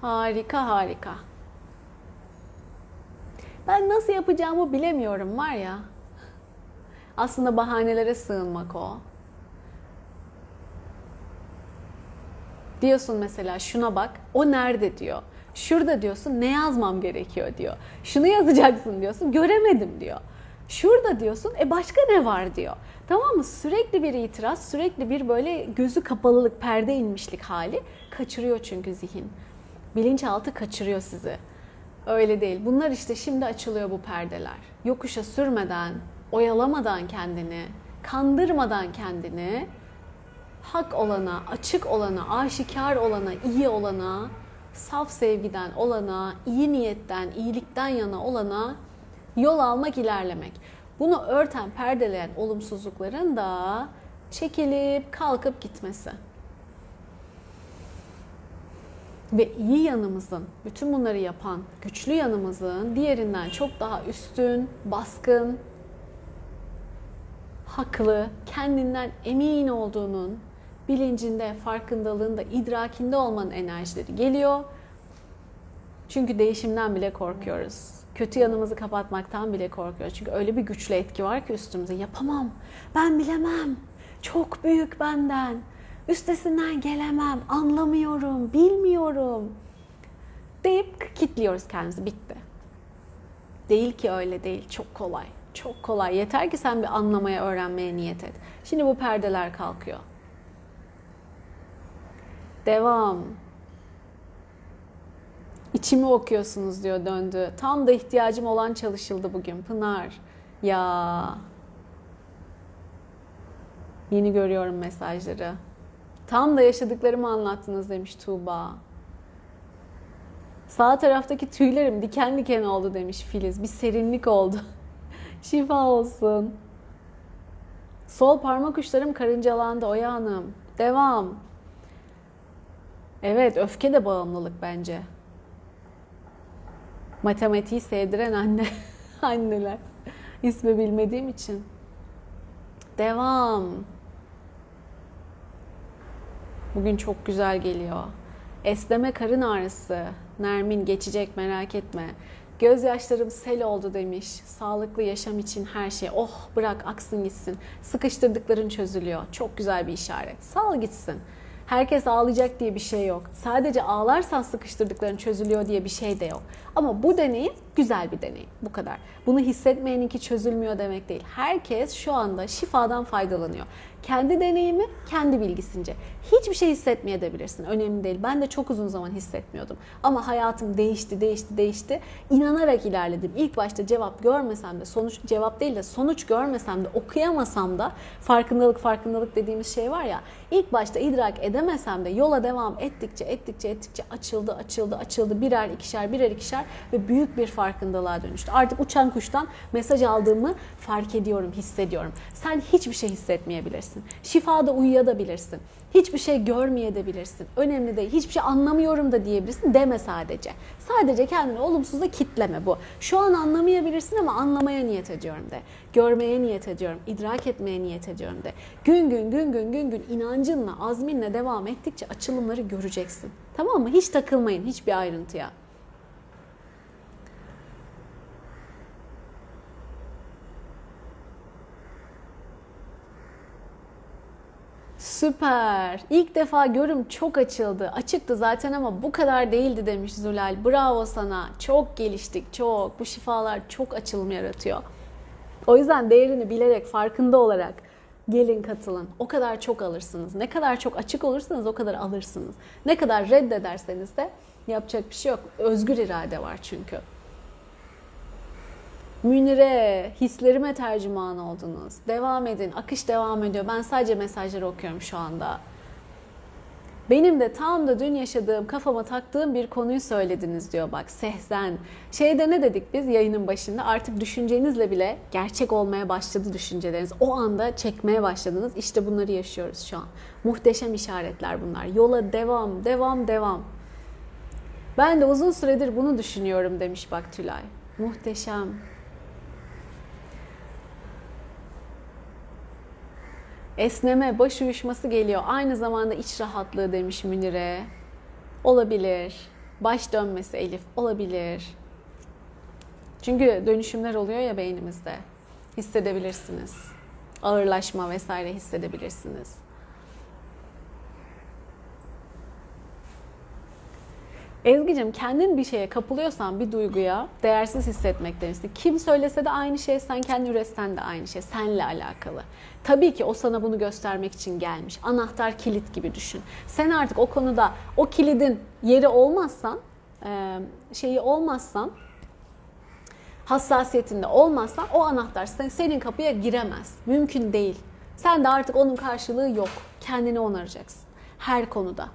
Harika, harika. Ben nasıl yapacağımı bilemiyorum var ya. Aslında bahanelere sığınmak o. Diyorsun mesela şuna bak, o nerede diyor. Şurada diyorsun, ne yazmam gerekiyor diyor. Şunu yazacaksın diyorsun, göremedim diyor. Şurada diyorsun, e başka ne var diyor. Tamam mı? Sürekli bir itiraz, sürekli bir böyle gözü kapalılık, perde inmişlik hali. Kaçırıyor çünkü zihin. Bilinçaltı kaçırıyor sizi. Öyle değil. Bunlar işte şimdi açılıyor bu perdeler. Yokuşa sürmeden, oyalamadan kendini, kandırmadan kendini, hak olana, açık olana, aşikar olana, iyi olana, saf sevgiden olana, iyi niyetten, iyilikten yana olana yol almak, ilerlemek. Bunu örten, perdeleyen olumsuzlukların da çekilip kalkıp gitmesi. Ve iyi yanımızın, bütün bunları yapan güçlü yanımızın diğerinden çok daha üstün, baskın, haklı, kendinden emin olduğunun bilincinde, farkındalığında, idrakinde olmanın enerjileri geliyor. Çünkü değişimden bile korkuyoruz. Kötü yanımızı kapatmaktan bile korkuyoruz. Çünkü öyle bir güçlü etki var ki üstümüze. Yapamam, ben bilemem, çok büyük benden, üstesinden gelemem, anlamıyorum, bilmiyorum deyip kilitliyoruz kendimizi. Bitti. Değil ki öyle değil, çok kolay. Çok kolay. Yeter ki sen bir anlamaya, öğrenmeye niyet et. Şimdi bu perdeler kalkıyor. Devam. İçimi okuyorsunuz diyor döndü. Tam da ihtiyacım olan çalışıldı bugün Pınar. Ya. Yeni görüyorum mesajları. Tam da yaşadıklarımı anlattınız demiş Tuğba. Sağ taraftaki tüylerim diken diken oldu demiş Filiz. Bir serinlik oldu. Şifa olsun. Sol parmak uçlarım karıncalandı Oya Hanım. Devam. Evet, öfke de bağımlılık bence. Matematiği sevdiren anne anneler. İsmi bilmediğim için. Devam. Bugün çok güzel geliyor. Esneme, karın ağrısı. Nermin geçecek, merak etme. Gözyaşlarım sel oldu demiş. Sağlıklı yaşam için her şey. Oh, bırak aksın gitsin. Sıkıştırdıkların çözülüyor. Çok güzel bir işaret. Sal gitsin. Herkes ağlayacak diye bir şey yok. Sadece ağlarsan sıkıştırdıkların çözülüyor diye bir şey de yok. Ama bu deneyim güzel bir deneyim. Bu kadar. Bunu hissetmeyeninki çözülmüyor demek değil. Herkes şu anda şifadan faydalanıyor. Kendi deneyimi, kendi bilgisince. Hiçbir şey hissetmeyebilirsin. Önemli değil. Ben de çok uzun zaman hissetmiyordum. Ama hayatım değişti, değişti, değişti. İnanarak ilerledim. İlk başta cevap görmesem de, sonuç cevap değil de sonuç görmesem de, okuyamasam da, farkındalık, farkındalık dediğimiz şey var ya, ilk başta idrak edemesem de yola devam ettikçe, ettikçe, ettikçe açıldı, açıldı, açıldı. Birer, ikişer, birer, ikişer ve büyük bir farkındalığa dönüştü. Artık uçan kuştan mesaj aldığımı fark ediyorum, hissediyorum. Sen hiçbir şey hissetmeyebilirsin. Şifada uyuyabilirsin. Hiçbir şey görmeyebilirsin. Önemli değil. Hiçbir şey anlamıyorum da diyebilirsin. Deme sadece. Sadece kendini olumsuzla kitleme bu. Şu an anlamayabilirsin ama anlamaya niyet ediyorum de. Görmeye niyet ediyorum. İdrak etmeye niyet ediyorum de. Gün gün gün gün gün gün inancınla, azminle devam ettikçe açılımları göreceksin. Tamam mı? Hiç takılmayın hiçbir ayrıntıya. Süper. İlk defa görüm çok açıldı. Açıktı zaten ama bu kadar değildi demiş Zülal. Bravo sana. Çok geliştik. Çok. Bu şifalar çok açılım yaratıyor. O yüzden değerini bilerek, farkında olarak gelin katılın. O kadar çok alırsınız. Ne kadar çok açık olursanız o kadar alırsınız. Ne kadar reddederseniz de yapacak bir şey yok. Özgür irade var çünkü. Münire, hislerime tercüman oldunuz. Devam edin, akış devam ediyor. Ben sadece mesajları okuyorum şu anda. Benim de tam da dün yaşadığım, kafama taktığım bir konuyu söylediniz diyor bak Sehzen. Şeyde ne dedik biz yayının başında? Artık düşüncenizle bile gerçek olmaya başladı düşünceleriniz. O anda çekmeye başladınız. İşte bunları yaşıyoruz şu an. Muhteşem işaretler bunlar. Yola devam, devam, devam. Ben de uzun süredir bunu düşünüyorum demiş bak Tülay. Muhteşem. Esneme, baş uyuşması geliyor. Aynı zamanda iç rahatlığı demiş Münire. Olabilir. Baş dönmesi Elif. Olabilir. Çünkü dönüşümler oluyor ya beynimizde. Hissedebilirsiniz. Ağırlaşma vesaire hissedebilirsiniz. Ezgi'cim, kendin bir şeye kapılıyorsan, bir duyguya değersiz hissetmek demişsin. Kim söylese de aynı şey, sen kendi üretsen de aynı şey, senle alakalı. Tabii ki o sana bunu göstermek için gelmiş. Anahtar, kilit gibi düşün. Sen artık o konuda o kilidin yeri olmazsan, şeyi olmazsan, hassasiyetinde olmazsan o anahtar senin kapıya giremez. Mümkün değil. Sen de artık onun karşılığı yok. Kendini onaracaksın her konuda.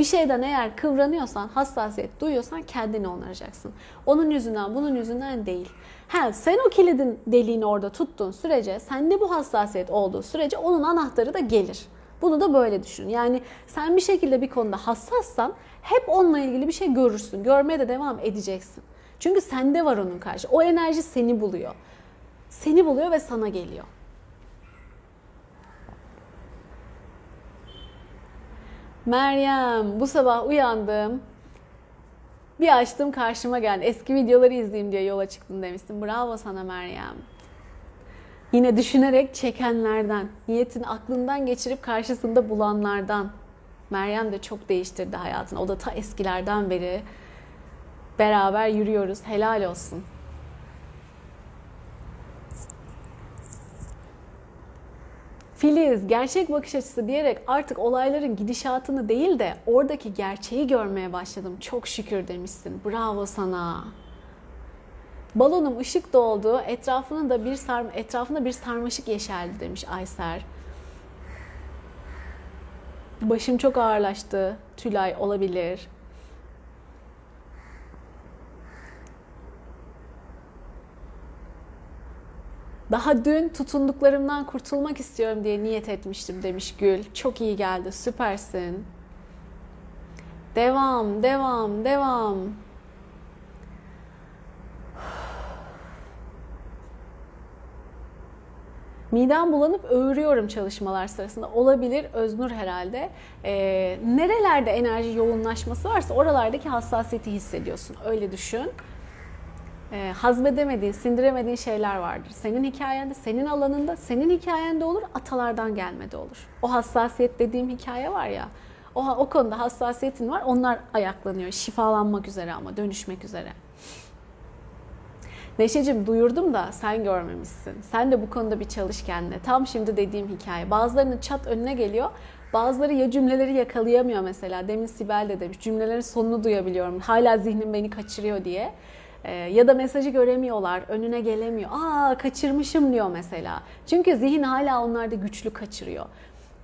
Bir şeyden eğer kıvranıyorsan, hassasiyet duyuyorsan kendini onaracaksın. Onun yüzünden, bunun yüzünden değil. Ha, sen o kilidin deliğini orada tuttuğun sürece, sende bu hassasiyet olduğu sürece onun anahtarı da gelir. Bunu da böyle düşün. Yani sen bir şekilde bir konuda hassassan hep onunla ilgili bir şey görürsün. Görmeye de devam edeceksin. Çünkü sende var onun karşı. O enerji seni buluyor. Seni buluyor ve sana geliyor. Meryem, bu sabah uyandım. Bir açtım karşıma geldi. Eski videoları izleyeyim diye yola çıktım demiştim. Bravo sana Meryem. Yine düşünerek çekenlerden, niyetin aklından geçirip karşısında bulanlardan. Meryem de çok değiştirdi hayatını. O da ta eskilerden beri beraber yürüyoruz. Helal olsun. Filiz, gerçek bakış açısı diyerek artık olayların gidişatını değil de oradaki gerçeği görmeye başladım. Çok şükür demişsin. Bravo sana. Balonum ışık doldu, etrafında da bir sar etrafında bir sarmaşık yeşerdi demiş Ayser. Başım çok ağırlaştı. Tülay olabilir. Daha dün tutunduklarımdan kurtulmak istiyorum diye niyet etmiştim demiş Gül. Çok iyi geldi, süpersin. Devam, devam, devam. Midem bulanıp öğürüyorum çalışmalar sırasında. Olabilir, Öznur herhalde. Ee, nerelerde enerji yoğunlaşması varsa oralardaki hassasiyeti hissediyorsun. Öyle düşün. Ee, hazmedemediğin, sindiremediğin şeyler vardır. Senin hikayende, senin alanında, senin hikayende olur, atalardan gelmede olur. O hassasiyet dediğim hikaye var ya, o, o konuda hassasiyetin var, onlar ayaklanıyor. Şifalanmak üzere ama, dönüşmek üzere. Neşeciğim, duyurdum da sen görmemişsin. Sen de bu konuda bir çalış kendine. Tam şimdi dediğim hikaye. Bazılarının çat önüne geliyor. Bazıları ya cümleleri yakalayamıyor mesela. Demin Sibel de demiş, cümlelerin sonunu duyabiliyorum. Hala zihnim beni kaçırıyor diye. Ee, ya da mesajı göremiyorlar, önüne gelemiyor. Aa, kaçırmışım diyor mesela. Çünkü zihin hala onlarda güçlü kaçırıyor.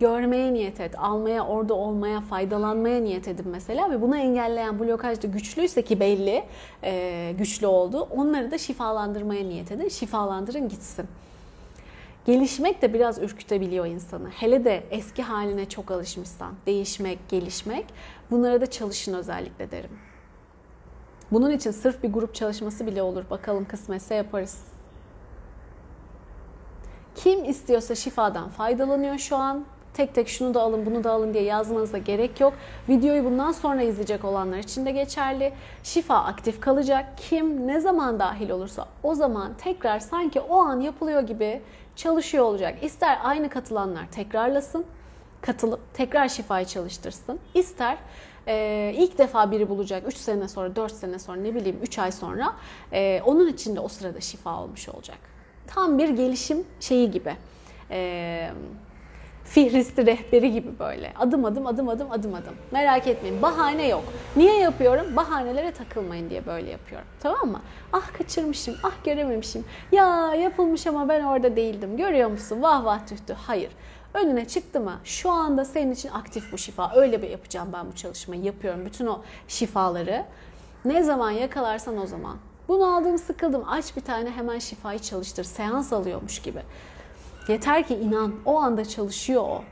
Görmeye niyet et, almaya, orada olmaya, faydalanmaya niyet edin mesela ve bunu engelleyen blokaj da güçlüyse ki belli e, güçlü oldu, onları da şifalandırmaya niyet edin, şifalandırın gitsin. Gelişmek de biraz ürkütebiliyor insanı. Hele de eski haline çok alışmışsan, değişmek, gelişmek, bunlara da çalışın özellikle derim. Bunun için sırf bir grup çalışması bile olur, bakalım kısmetse yaparız. Kim istiyorsa şifadan faydalanıyor şu an. Tek tek şunu da alın, bunu da alın diye yazmanıza gerek yok. Videoyu bundan sonra izleyecek olanlar için de geçerli. Şifa aktif kalacak. Kim ne zaman dahil olursa o zaman tekrar sanki o an yapılıyor gibi çalışıyor olacak. İster aynı katılanlar tekrarlasın, katılıp tekrar şifayı çalıştırsın. İster e, ilk defa biri bulacak üç sene sonra, dört sene sonra, ne bileyim üç ay sonra e, onun için de o sırada şifa olmuş olacak. Tam bir gelişim şeyi gibi. E, Fihristi rehberi gibi böyle. Adım adım adım adım adım adım. Merak etmeyin. Bahane yok. Niye yapıyorum? Bahanelere takılmayın diye böyle yapıyorum. Tamam mı? Ah kaçırmışım. Ah görememişim. Ya yapılmış ama ben orada değildim. Görüyor musun? Vah vah tühtü. Hayır. Önüne çıktı mı? Şu anda senin için aktif bu şifa. Öyle bir yapacağım ben bu çalışmayı. Yapıyorum bütün o şifaları. Ne zaman yakalarsan o zaman. Bunu aldım, sıkıldım. Aç bir tane hemen şifayı çalıştır. Seans alıyormuş gibi. Yeter ki inan, o anda çalışıyor o.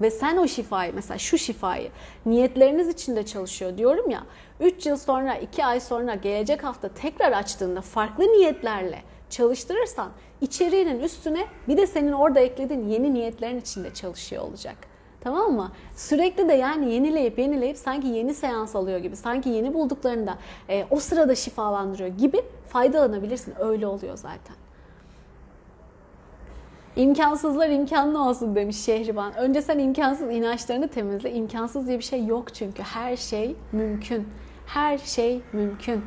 Ve sen o şifayı, mesela şu şifayı niyetleriniz içinde çalışıyor diyorum ya. üç yıl sonra, iki ay sonra, gelecek hafta tekrar açtığında farklı niyetlerle çalıştırırsan içeriğinin üstüne bir de senin orada eklediğin yeni niyetlerin içinde çalışıyor olacak. Tamam mı? Sürekli de yani yenileyip yenileyip sanki yeni seans alıyor gibi, sanki yeni bulduklarında e, o sırada şifalandırıyor gibi faydalanabilirsin. Öyle oluyor zaten. İmkansızlar imkanlı olsun demiş Şehriban. Önce sen imkansız inançlarını temizle. İmkansız diye bir şey yok çünkü. Her şey mümkün. Her şey mümkün.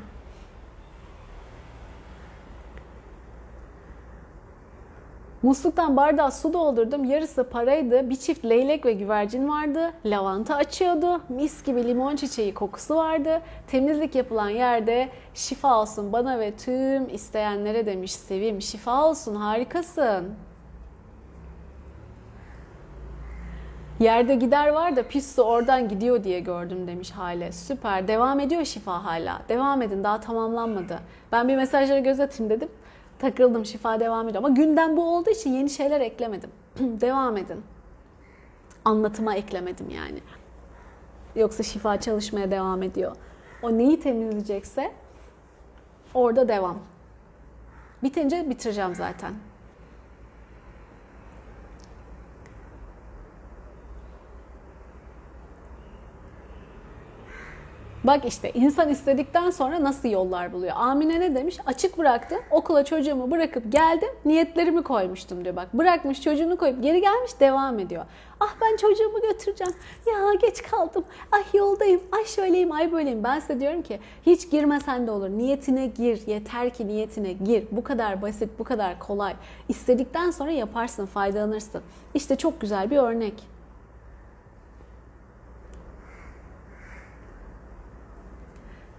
Musluktan bardağa su doldurdum. Yarısı paraydı. Bir çift leylek ve güvercin vardı. Lavanta açıyordu. Mis gibi limon çiçeği kokusu vardı. Temizlik yapılan yerde şifa olsun bana ve tüm isteyenlere demiş Sevim. Şifa olsun, harikasın. Yerde gider var da pis su oradan gidiyor diye gördüm demiş Hale. Süper. Devam ediyor Şifa hala. Devam edin, daha tamamlanmadı. Ben bir mesajları göz atayım dedim. Takıldım, Şifa devam ediyor. Ama gündem bu olduğu için yeni şeyler eklemedim. Devam edin. Anlatıma eklemedim yani. Yoksa Şifa çalışmaya devam ediyor. O neyi temizleyecekse orada devam. Bitince bitireceğim zaten. Bak işte insan istedikten sonra nasıl yollar buluyor. Amine ne demiş? Açık bıraktı. Okula çocuğumu bırakıp geldim. Niyetlerimi koymuştum diyor bak. Bırakmış, çocuğunu koyup geri gelmiş, devam ediyor. Ah ben çocuğumu götüreceğim. Ya geç kaldım. Ah yoldayım. Ay şöyleyim. Ay böyleyim. Ben size diyorum ki hiç girmesen de olur. Niyetine gir. Yeter ki niyetine gir. Bu kadar basit, bu kadar kolay. İstedikten sonra yaparsın, faydalanırsın. İşte çok güzel bir örnek.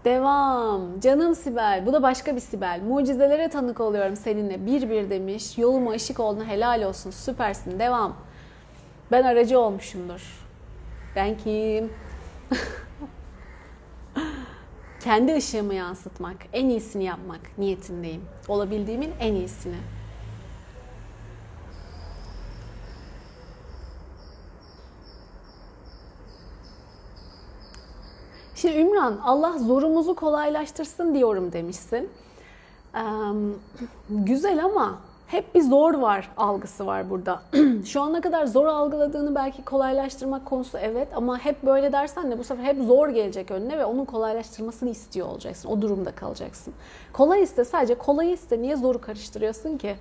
Devam. Canım Sibel. Bu da başka bir Sibel. Mucizelere tanık oluyorum seninle. Bir bir demiş. Yoluma ışık olduğuna helal olsun. Süpersin. Devam. Ben aracı olmuşumdur. Ben kim? Kendi ışığımı yansıtmak. En iyisini yapmak niyetindeyim. Olabildiğimin en iyisini. Şimdi Ümran, Allah zorumuzu kolaylaştırsın diyorum demişsin. Ee, güzel ama hep bir zor var algısı var burada. Şu ana kadar zor algıladığını belki kolaylaştırmak konusu evet ama hep böyle dersen de bu sefer hep zor gelecek önüne ve onun kolaylaştırmasını istiyor olacaksın. O durumda kalacaksın. Kolay iste, sadece kolay iste. Niye zoru karıştırıyorsun ki?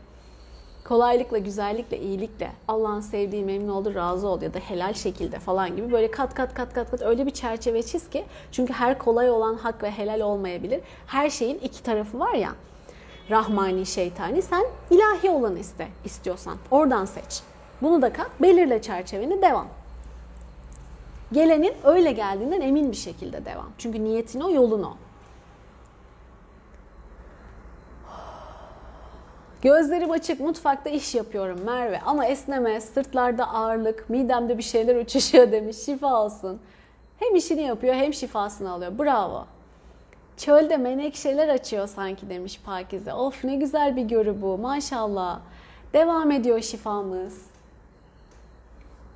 Kolaylıkla, güzellikle, iyilikle, Allah'ın sevdiği, memnun oldu, razı oldu ya da helal şekilde falan gibi böyle kat kat kat kat kat öyle bir çerçeve çiz ki çünkü her kolay olan hak ve helal olmayabilir. Her şeyin iki tarafı var ya, rahmani, şeytani. Sen ilahi olanı iste istiyorsan. Oradan seç. Bunu da kat, belirle çerçeveni, devam. Gelenin öyle geldiğinden emin bir şekilde devam. Çünkü niyetin o, yolun o. Gözlerim açık, mutfakta iş yapıyorum Merve ama esneme, sırtlarda ağırlık, midemde bir şeyler uçuşuyor demiş. Şifa olsun. Hem işini yapıyor hem şifasını alıyor. Bravo. Çölde menekşeler açıyor sanki demiş Pakize. Of ne güzel bir görü bu, maşallah. Devam ediyor şifamız.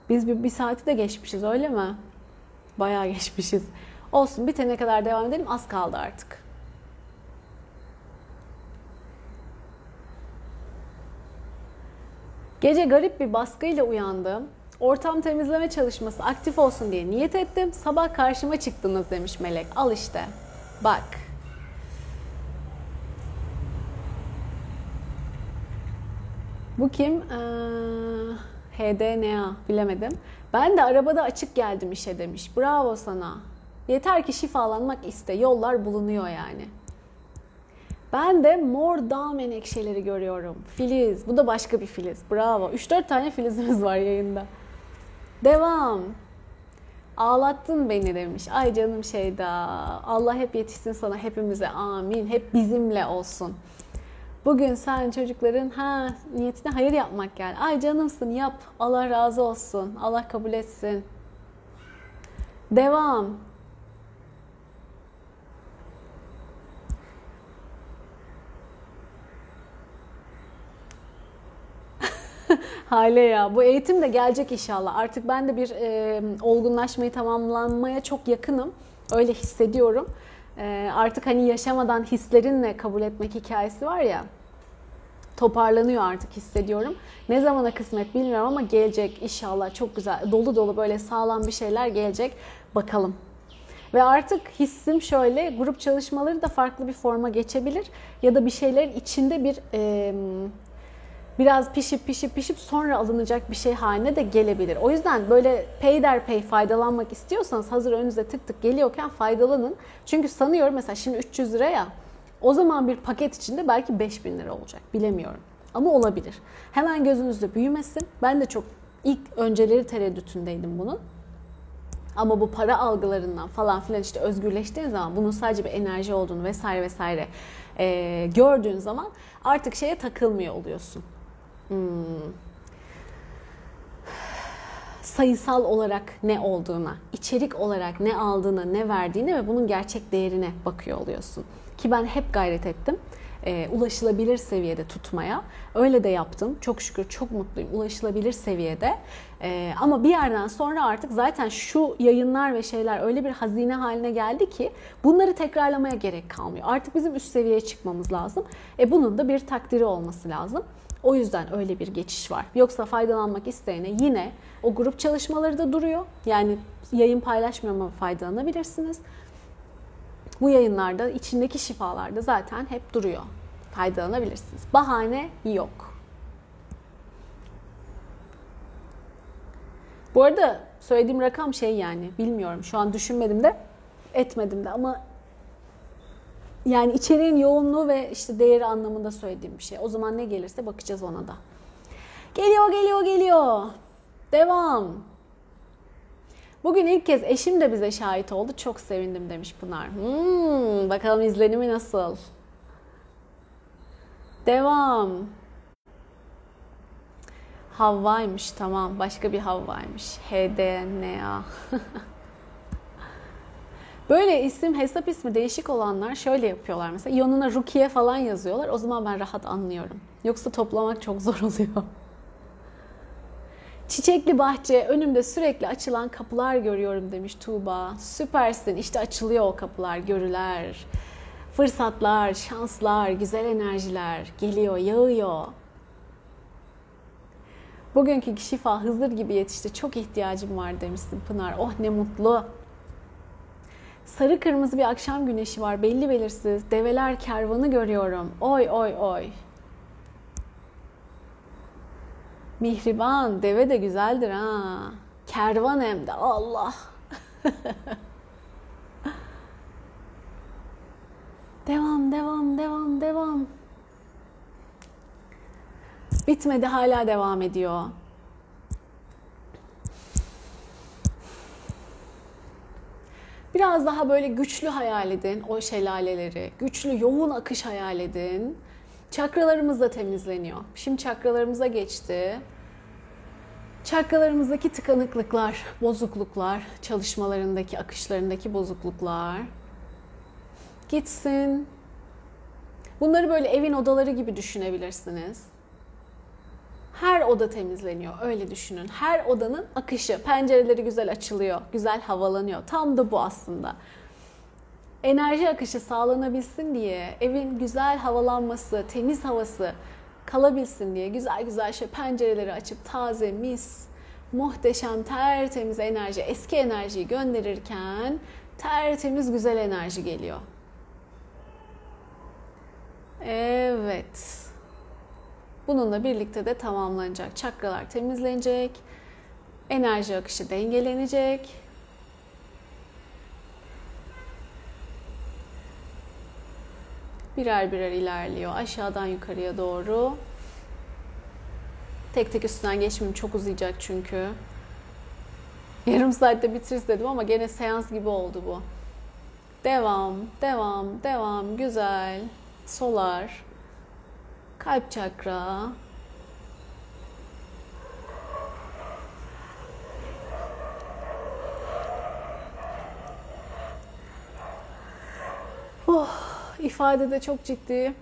Biz bir, bir saati de geçmişiz öyle mi? Bayağı geçmişiz. Olsun, bitene kadar devam edelim, az kaldı artık. Gece garip bir baskıyla uyandım. Ortam temizleme çalışması aktif olsun diye niyet ettim. Sabah karşıma çıktınız demiş Melek. Al işte. Bak. Bu kim? Ee, H D N A. Bilemedim. Ben de arabada açık geldim işe demiş. Bravo sana. Yeter ki şifalanmak iste. Yollar bulunuyor yani. Ben de mor dağ menekşeleri görüyorum. Filiz. Bu da başka bir Filiz. Bravo. üç dört tane Filiz'imiz var yayında. Devam. Ağlattın beni demiş. Ay canım Şeyda. Allah hep yetişsin sana, hepimize. Amin. Hep bizimle olsun. Bugün sen çocukların ha niyetine hayır yapmak yani. Ay canımsın, yap. Allah razı olsun. Allah kabul etsin. Devam. Hale ya. Bu eğitim de gelecek inşallah. Artık ben de bir e, olgunlaşmayı tamamlanmaya çok yakınım. Öyle hissediyorum. E, artık hani yaşamadan hislerinle kabul etmek hikayesi var ya. Toparlanıyor artık, hissediyorum. Ne zamana kısmet bilmiyorum ama gelecek inşallah. Çok güzel. Dolu dolu böyle sağlam bir şeyler gelecek. Bakalım. Ve artık hissim şöyle, grup çalışmaları da farklı bir forma geçebilir. Ya da bir şeylerin içinde bir... E, biraz pişip pişip pişip sonra alınacak bir şey haline de gelebilir. O yüzden böyle peyderpey faydalanmak istiyorsanız hazır önünüze tık tık geliyorken faydalanın. Çünkü sanıyorum mesela şimdi üç yüz lira ya, o zaman bir paket içinde belki beş bin lira olacak, bilemiyorum. Ama olabilir. Hemen gözünüzde büyümesin. Ben de çok ilk önceleri tereddütündeydim bunun. Ama bu para algılarından falan filan işte özgürleştiğiniz zaman bunun sadece bir enerji olduğunu vesaire vesaire e, gördüğün zaman artık şeye takılmıyor oluyorsun. Hmm. sayısal olarak ne olduğuna, içerik olarak ne aldığına, ne verdiğine ve bunun gerçek değerine bakıyor oluyorsun. Ki ben hep gayret ettim. E, ulaşılabilir seviyede tutmaya. Öyle de yaptım. Çok şükür, çok mutluyum. Ulaşılabilir seviyede. E, ama bir yerden sonra artık zaten şu yayınlar ve şeyler öyle bir hazine haline geldi ki bunları tekrarlamaya gerek kalmıyor. Artık bizim üst seviyeye çıkmamız lazım. E, bunun da bir takdiri olması lazım. O yüzden öyle bir geçiş var. Yoksa faydalanmak isteyene yine o grup çalışmaları da duruyor. Yani yayın paylaşmıyor ama faydalanabilirsiniz. Bu yayınlarda, içindeki şifalarda zaten hep duruyor. Faydalanabilirsiniz. Bahane yok. Bu arada söylediğim rakam şey yani, bilmiyorum. Şu an düşünmedim de, etmedim de ama yani içeriğin yoğunluğu ve işte değeri anlamında söylediğim bir şey. O zaman ne gelirse bakacağız ona da. Geliyor, geliyor, geliyor. Devam. Bugün ilk kez eşim de bize şahit oldu. Çok sevindim demiş Pınar. Hmm, bakalım izlenimi nasıl? Devam. Havva'ymış, tamam. Başka bir Havva'ymış. H D N A. Böyle isim, hesap ismi değişik olanlar şöyle yapıyorlar mesela. Yanına Rukiye falan yazıyorlar. O zaman ben rahat anlıyorum. Yoksa toplamak çok zor oluyor. Çiçekli bahçe, önümde sürekli açılan kapılar görüyorum demiş Tuğba. Süpersin, işte açılıyor o kapılar, görüler, fırsatlar, şanslar, güzel enerjiler geliyor, yağıyor. Bugünkü şifa Hızır gibi yetişti, çok ihtiyacım var demişsin Pınar. Oh ne mutlu. Sarı kırmızı bir akşam güneşi var, belli belirsiz, develer kervanı görüyorum. Oy oy oy. Mihriban, deve de güzeldir ha. Kervan hem de, Allah. Devam, devam, devam, devam. Bitmedi, hala devam ediyor. Biraz daha böyle güçlü hayal edin o şelaleleri. Güçlü, yoğun akış hayal edin. Çakralarımız da temizleniyor. Şimdi çakralarımıza geçti. Çakralarımızdaki tıkanıklıklar, bozukluklar, çalışmalarındaki, akışlarındaki bozukluklar gitsin. Bunları böyle evin odaları gibi düşünebilirsiniz. Her oda temizleniyor, öyle düşünün. Her odanın akışı, pencereleri güzel açılıyor, güzel havalanıyor. Tam da bu aslında. Enerji akışı sağlanabilsin diye, evin güzel havalanması, temiz havası kalabilsin diye güzel güzel şey, pencereleri açıp taze, mis, muhteşem, tertemiz enerji, eski enerjiyi gönderirken tertemiz güzel enerji geliyor. Evet. Bununla birlikte de tamamlanacak. Çakralar temizlenecek. Enerji akışı dengelenecek. Birer birer ilerliyor. Aşağıdan yukarıya doğru. Tek tek üstünden geçmeyeyim. Çok uzayacak çünkü. Yarım saatte bitiririz dedim ama gene seans gibi oldu bu. Devam, devam, devam. Güzel. Solar. Kalp çakra. Oh. İfadede çok ciddi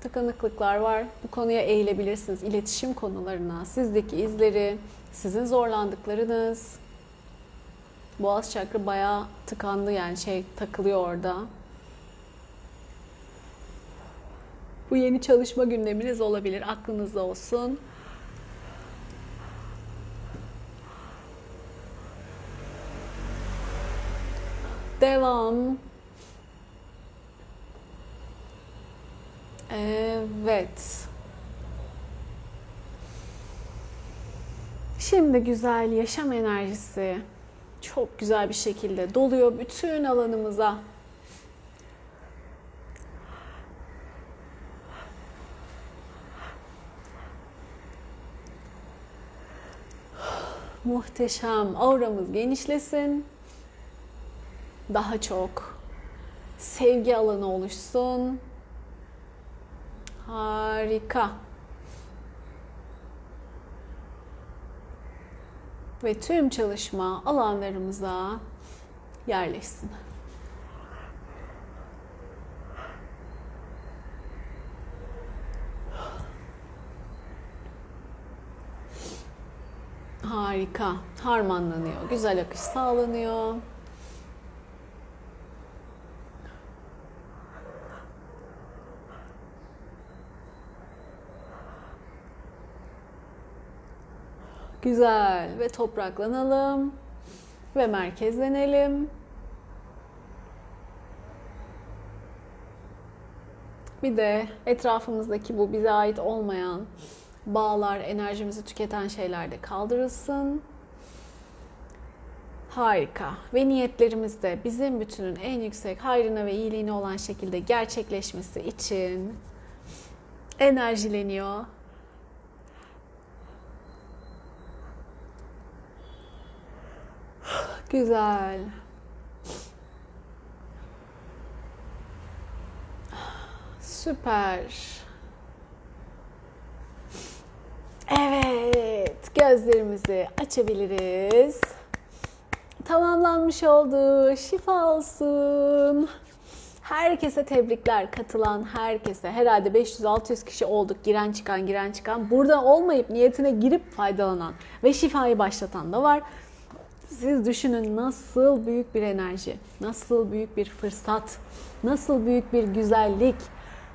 tıkanıklıklar var. Bu konuya eğilebilirsiniz. İletişim konularına, sizdeki izleri, sizin zorlandıklarınız. Boğaz çakrı bayağı tıkandı yani şey takılıyor orada. Bu yeni çalışma gündeminiz olabilir. Aklınızda olsun. Devam. Evet. Şimdi güzel yaşam enerjisi çok güzel bir şekilde doluyor bütün alanımıza. Muhteşem. Auramız genişlesin. Daha çok sevgi alanı oluşsun. Harika. ve tüm çalışma alanlarımıza yerleşsin. Harika, harmanlanıyor, güzel akış sağlanıyor. Güzel ve topraklanalım ve merkezlenelim. Bir de etrafımızdaki bu bize ait olmayan bağlar, enerjimizi tüketen şeyler de kaldırılsın. Harika. Ve niyetlerimiz de bizim bütünün en yüksek hayrına ve iyiliğine olan şekilde gerçekleşmesi için enerjileniyor. Güzel. Süper. Evet, gözlerimizi açabiliriz. Tamamlanmış oldu. Şifa olsun. Herkese tebrikler, katılan herkese. Herhalde beş yüz altı yüz kişi olduk. Giren çıkan, giren çıkan. Burada olmayıp niyetine girip faydalanan ve şifayı başlatan da var. Siz düşünün nasıl büyük bir enerji, nasıl büyük bir fırsat, nasıl büyük bir güzellik.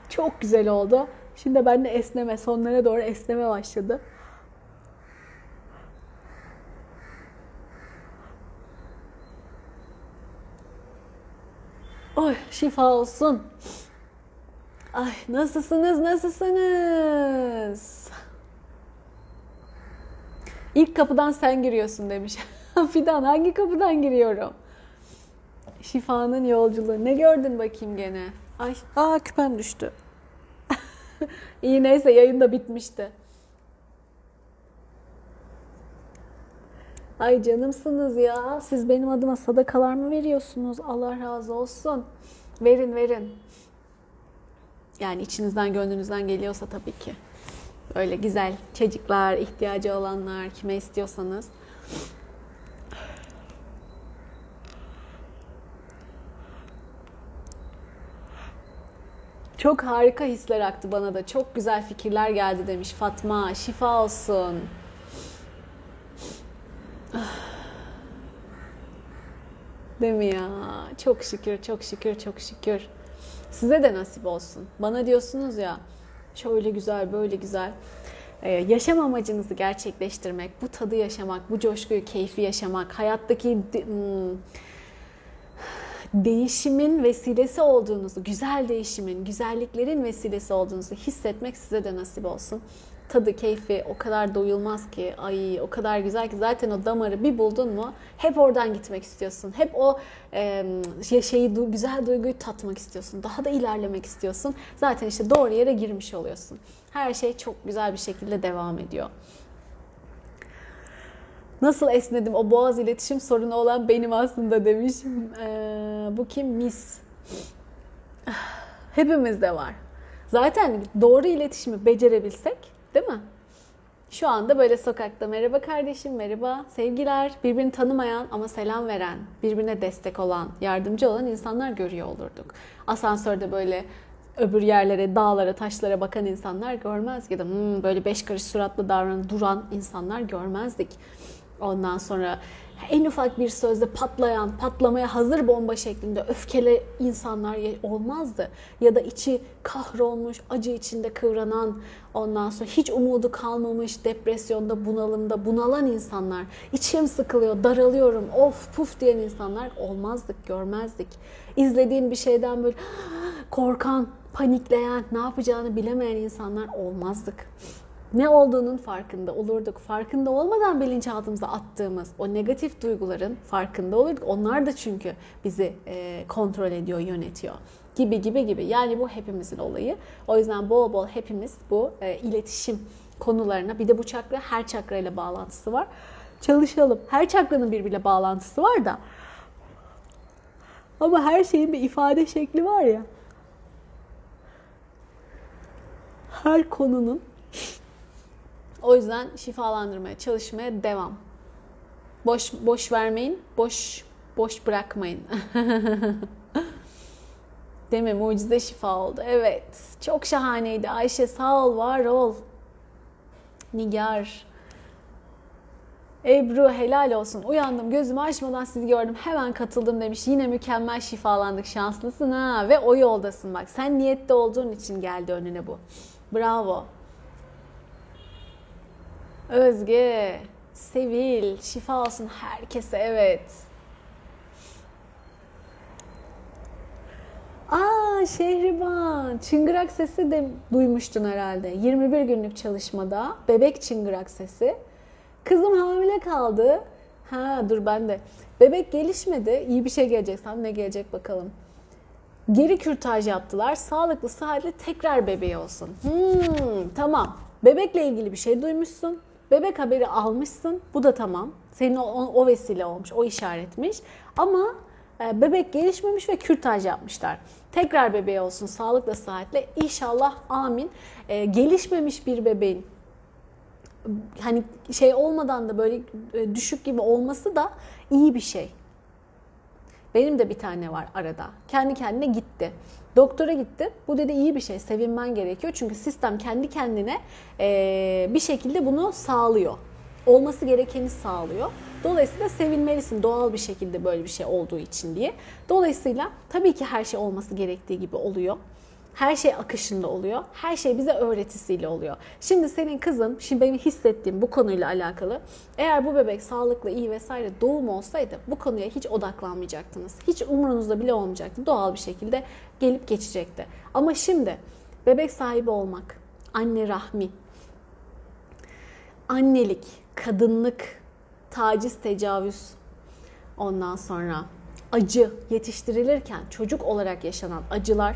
Çok güzel oldu. Şimdi ben de esneme, sonlara doğru esneme başladı. Oy, şifa olsun. Ay, nasılsınız, nasılsınız? İlk kapıdan sen giriyorsun demiş. Fidan, hangi kapıdan giriyorum? Şifanın yolculuğu. Ne gördün bakayım gene? Ay, aa küpem düştü. İyi, neyse, yayın da bitmişti. Ay canımsınız ya. Siz benim adıma sadakalar mı veriyorsunuz? Allah razı olsun. Verin verin. Yani içinizden, gönlünüzden geliyorsa tabii ki. Öyle güzel çocuklar, ihtiyacı olanlar, kime istiyorsanız. Çok harika hisler aktı bana da. Çok güzel fikirler geldi demiş Fatma. Şifa olsun. Değil mi ya? Çok şükür, çok şükür, çok şükür. Size de nasip olsun. Bana diyorsunuz ya, şöyle güzel, böyle güzel. Ee, yaşam amacınızı gerçekleştirmek, bu tadı yaşamak, bu coşkuyu, keyfi yaşamak, hayattaki... Hmm, değişimin vesilesi olduğunuzu, güzel değişimin, güzelliklerin vesilesi olduğunuzu hissetmek size de nasip olsun. Tadı, keyfi o kadar doyulmaz ki, ay o kadar güzel ki, zaten o damarı bir buldun mu hep oradan gitmek istiyorsun. Hep o e, şeyi, du, güzel duyguyu tatmak istiyorsun. Daha da ilerlemek istiyorsun. Zaten işte doğru yere girmiş oluyorsun. Her şey çok güzel bir şekilde devam ediyor. Nasıl esnedim? O boğaz iletişim sorunu olan benim aslında demiş. Ee, bu kim? Mis. Hepimizde var. Zaten doğru iletişimi becerebilsek, değil mi? Şu anda böyle sokakta merhaba kardeşim, merhaba sevgiler, birbirini tanımayan ama selam veren, birbirine destek olan, yardımcı olan insanlar görüyor olurduk. Asansörde böyle öbür yerlere, dağlara, taşlara bakan insanlar görmezdik. Ya da hmm, böyle beş karış suratlı davranan, duran insanlar görmezdik. Ondan sonra en ufak bir sözde patlayan, patlamaya hazır bomba şeklinde öfkeli insanlar olmazdı. Ya da içi kahrolmuş, acı içinde kıvranan, ondan sonra hiç umudu kalmamış, depresyonda, bunalımda bunalan insanlar, içim sıkılıyor, daralıyorum, of puf diyen insanlar olmazdık, görmezdik. İzlediğin bir şeyden böyle korkan, panikleyen, ne yapacağını bilemeyen insanlar olmazdık. Ne olduğunun farkında olurduk. Farkında olmadan bilinçaltımıza attığımız o negatif duyguların farkında olurduk. Onlar da çünkü bizi e, kontrol ediyor, yönetiyor. Gibi gibi gibi. Yani bu hepimizin olayı. O yüzden bol bol hepimiz bu e, iletişim konularına, bir de bu çakra her çakra ile bağlantısı var. Çalışalım. Her çakranın birbiriyle bağlantısı var da. Ama her şeyin bir ifade şekli var ya. Her konunun. O yüzden şifalandırmaya çalışmaya devam. Boş boş vermeyin. Boş boş bırakmayın. Değil mi? Mucize şifa oldu. Evet. Çok şahaneydi. Ayşe sağ ol, var ol. Nigar. Ebru helal olsun. Uyandım, gözümü açmadan sizi gördüm. Hemen katıldım demiş. Yine mükemmel şifalandık. Şanslısın ha. Ve o yoldasın bak. Sen niyette olduğun için geldi önüne bu. Bravo. Özge. Sevil. Şifa olsun herkese. Evet. Aa Şehriban. Çıngırak sesi de duymuştun herhalde. yirmi bir günlük çalışmada. Bebek çıngırak sesi. Kızım hamile kaldı. Ha dur ben de. Bebek gelişmedi. İyi bir şey gelecek. Sen ne gelecek bakalım. Geri kürtaj yaptılar. Sağlıklı, sıhhatli tekrar bebeği olsun. Hmm, tamam. Bebekle ilgili bir şey duymuşsun. Bebek haberi almışsın. Bu da tamam. Senin o, o vesile olmuş. O işaretmiş. Ama e, bebek gelişmemiş ve kürtaj yapmışlar. Tekrar bebeği olsun. Sağlıklı, sıhhatli. İnşallah amin. E, gelişmemiş bir bebeğin hani şey olmadan da böyle düşük gibi olması da iyi bir şey. Benim de bir tane var arada. Kendi kendine gitti. Doktora gitti. Bu dedi iyi bir şey. Sevinmen gerekiyor. Çünkü sistem kendi kendine e, bir şekilde bunu sağlıyor. Olması gerekeni sağlıyor. Dolayısıyla sevinmelisin doğal bir şekilde böyle bir şey olduğu için diye. Dolayısıyla tabii ki her şey olması gerektiği gibi oluyor. Her şey akışında oluyor. Her şey bize öğretisiyle oluyor. Şimdi senin kızın, şimdi benim hissettiğim bu konuyla alakalı. Eğer bu bebek sağlıklı, iyi vesaire doğum olsaydı bu konuya hiç odaklanmayacaktınız. Hiç umurunuzda bile olmayacaktı. Doğal bir şekilde gelip geçecekti. Ama şimdi bebek sahibi olmak, anne rahmi, annelik, kadınlık, taciz, tecavüz, ondan sonra acı yetiştirilirken çocuk olarak yaşanan acılar,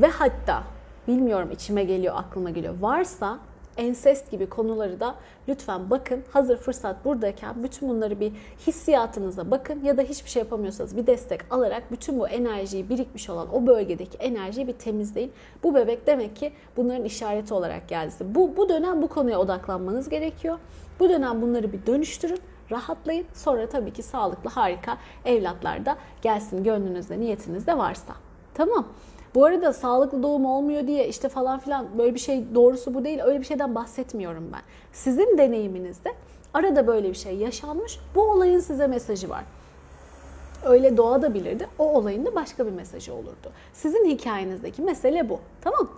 ve hatta bilmiyorum içime geliyor, aklıma geliyor. Varsa ensest gibi konuları da lütfen bakın. Hazır fırsat buradayken bütün bunları bir hissiyatınıza bakın ya da hiçbir şey yapamıyorsanız bir destek alarak bütün bu enerjiyi birikmiş olan o bölgedeki enerjiyi bir temizleyin. Bu bebek demek ki bunların işareti olarak geldi. Bu, bu dönem bu konuya odaklanmanız gerekiyor. Bu dönem bunları bir dönüştürün. Rahatlayın. Sonra tabii ki sağlıklı harika evlatlar da gelsin gönlünüzde, niyetinizde varsa. Tamam. Bu arada sağlıklı doğum olmuyor diye işte falan filan böyle bir şey doğrusu bu değil. Öyle bir şeyden bahsetmiyorum ben. Sizin deneyiminizde arada böyle bir şey yaşanmış. Bu olayın size mesajı var. Öyle doğada bilirdi. O olayın da başka bir mesajı olurdu. Sizin hikayenizdeki mesele bu. Tamam.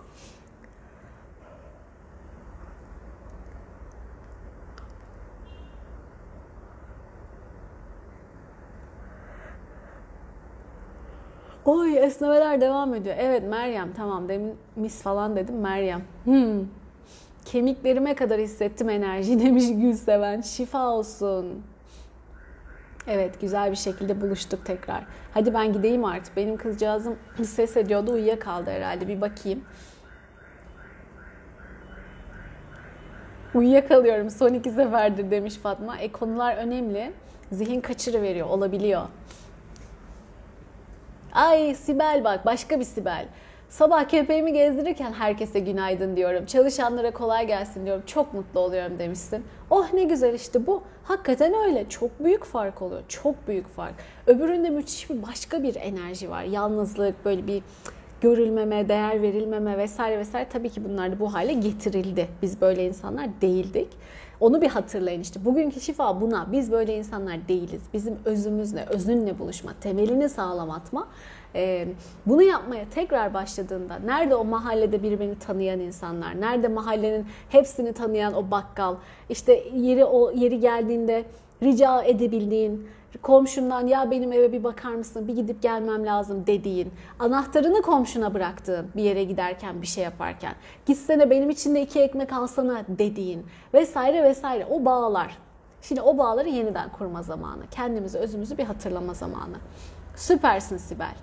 Oy esnemeler devam ediyor. Evet Meryem tamam demin mis falan dedim Meryem. Hmm. Kemiklerime kadar hissettim enerjiyi demiş Gülseven. Şifa olsun. Evet güzel bir şekilde buluştuk tekrar. Hadi ben gideyim artık. Benim kızcağızım ses ediyordu uyuyakaldı herhalde bir bakayım. Uyuyakalıyorum son iki seferdir demiş Fatma. E konular önemli. Zihin kaçırıveriyor olabiliyor. Ay Sibel bak başka bir Sibel. Sabah köpeğimi gezdirirken herkese günaydın diyorum. Çalışanlara kolay gelsin diyorum. Çok mutlu oluyorum demişsin. Oh ne güzel işte bu. Hakikaten öyle. Çok büyük fark oluyor. Çok büyük fark. Öbüründe müthiş bir başka bir enerji var. Yalnızlık, böyle bir görülmeme, değer verilmeme vesaire vesaire. Tabii ki bunlar da bu hale getirildi. Biz böyle insanlar değildik. Onu bir hatırlayın işte. Bugünkü şifa buna. Biz böyle insanlar değiliz. Bizim özümüzle, özünle buluşma, temelini sağlam atma. Ee, bunu yapmaya tekrar başladığında nerede o mahallede birbirini tanıyan insanlar, nerede mahallenin hepsini tanıyan o bakkal, işte yeri o yeri geldiğinde rica edebildiğin, komşundan ya benim eve bir bakar mısın, bir gidip gelmem lazım dediğin, anahtarını komşuna bıraktığın bir yere giderken, bir şey yaparken, gitsene benim için de iki ekmek alsana dediğin vesaire vesaire o bağlar. Şimdi o bağları yeniden kurma zamanı. Kendimizi, özümüzü bir hatırlama zamanı. Süpersin Sibel.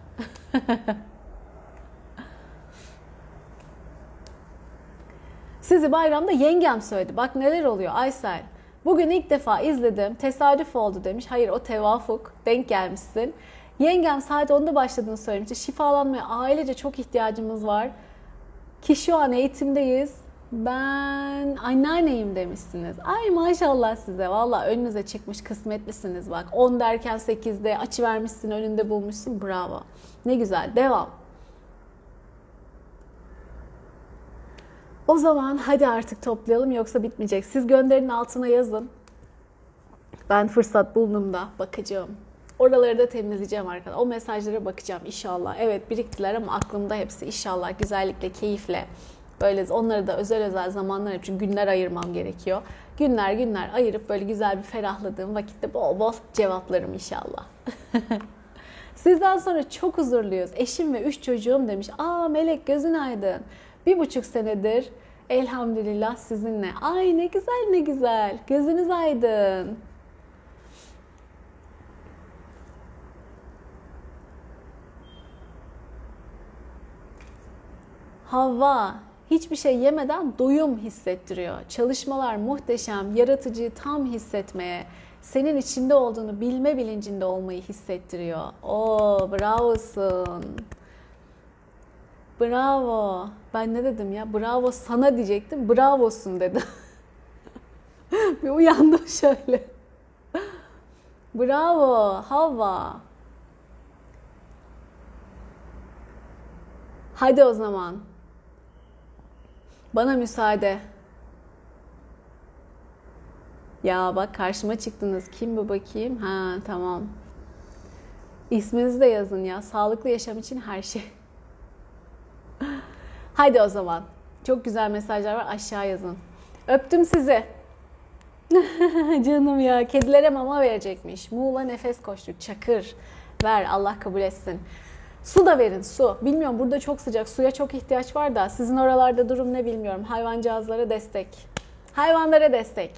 Sizi bayramda yengem söyledi. Bak neler oluyor Aysel. Bugün ilk defa izledim. Tesadüf oldu demiş. Hayır o tevafuk. Denk gelmişsin. Yengem saat onda başladığını söylemişti. Şifalanmaya ailece çok ihtiyacımız var. Ki şu an eğitimdeyiz. Ben anneanneyim demişsiniz. Ay maşallah size. Valla önünüze çıkmış, kısmetlisiniz bak. on derken sekizde açıvermişsin, önünde bulmuşsun. Bravo. Ne güzel. Devam. O zaman hadi artık toplayalım, yoksa bitmeyecek. Siz gönderinin altına yazın. Ben fırsat bulduğumda bakacağım. Oraları da temizleyeceğim arkadaşlar. O mesajlara bakacağım inşallah. Evet biriktiler ama aklımda hepsi inşallah. Güzellikle, keyifle. Böyle onları da özel özel zamanlar için günler ayırmam gerekiyor. Günler günler ayırıp böyle güzel bir ferahladığım vakitte bol bol cevaplarım inşallah. Sizden sonra çok huzurluyuz. Eşim ve üç çocuğum demiş. Aa Melek gözün aydın. Bir buçuk senedir elhamdülillah sizinle. Ay ne güzel ne güzel. Gözünüz aydın. Hava. Hiçbir şey yemeden doyum hissettiriyor. Çalışmalar muhteşem, yaratıcıyı tam hissetmeye, senin içinde olduğunu bilme bilincinde olmayı hissettiriyor. Oo, bravosun. Bravo. Ben ne dedim ya? Bravo sana diyecektim. Bravosun dedim. Bir uyandım şöyle. Bravo, Hava. Hadi o zaman. Bana müsaade. Ya bak karşıma çıktınız. Kim bu bakayım? Ha tamam. İsminizi de yazın ya. Sağlıklı yaşam için her şey. Haydi o zaman. Çok güzel mesajlar var. Aşağı yazın. Öptüm sizi. Canım ya. Kedilere mama verecekmiş. Muğla nefes koştuk. Çakır. Ver Allah kabul etsin. Su da verin, su. Bilmiyorum burada çok sıcak, suya çok ihtiyaç var da sizin oralarda durum ne bilmiyorum. Hayvancağızlara destek. Hayvanlara destek.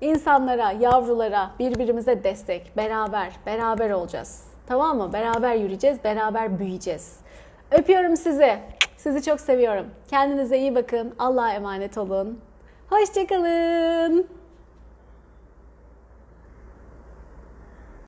İnsanlara, yavrulara, birbirimize destek. Beraber, beraber olacağız. Tamam mı? Beraber yürüyeceğiz, beraber büyüyeceğiz. Öpüyorum sizi. Sizi çok seviyorum. Kendinize iyi bakın. Allah'a emanet olun. Hoşça kalın.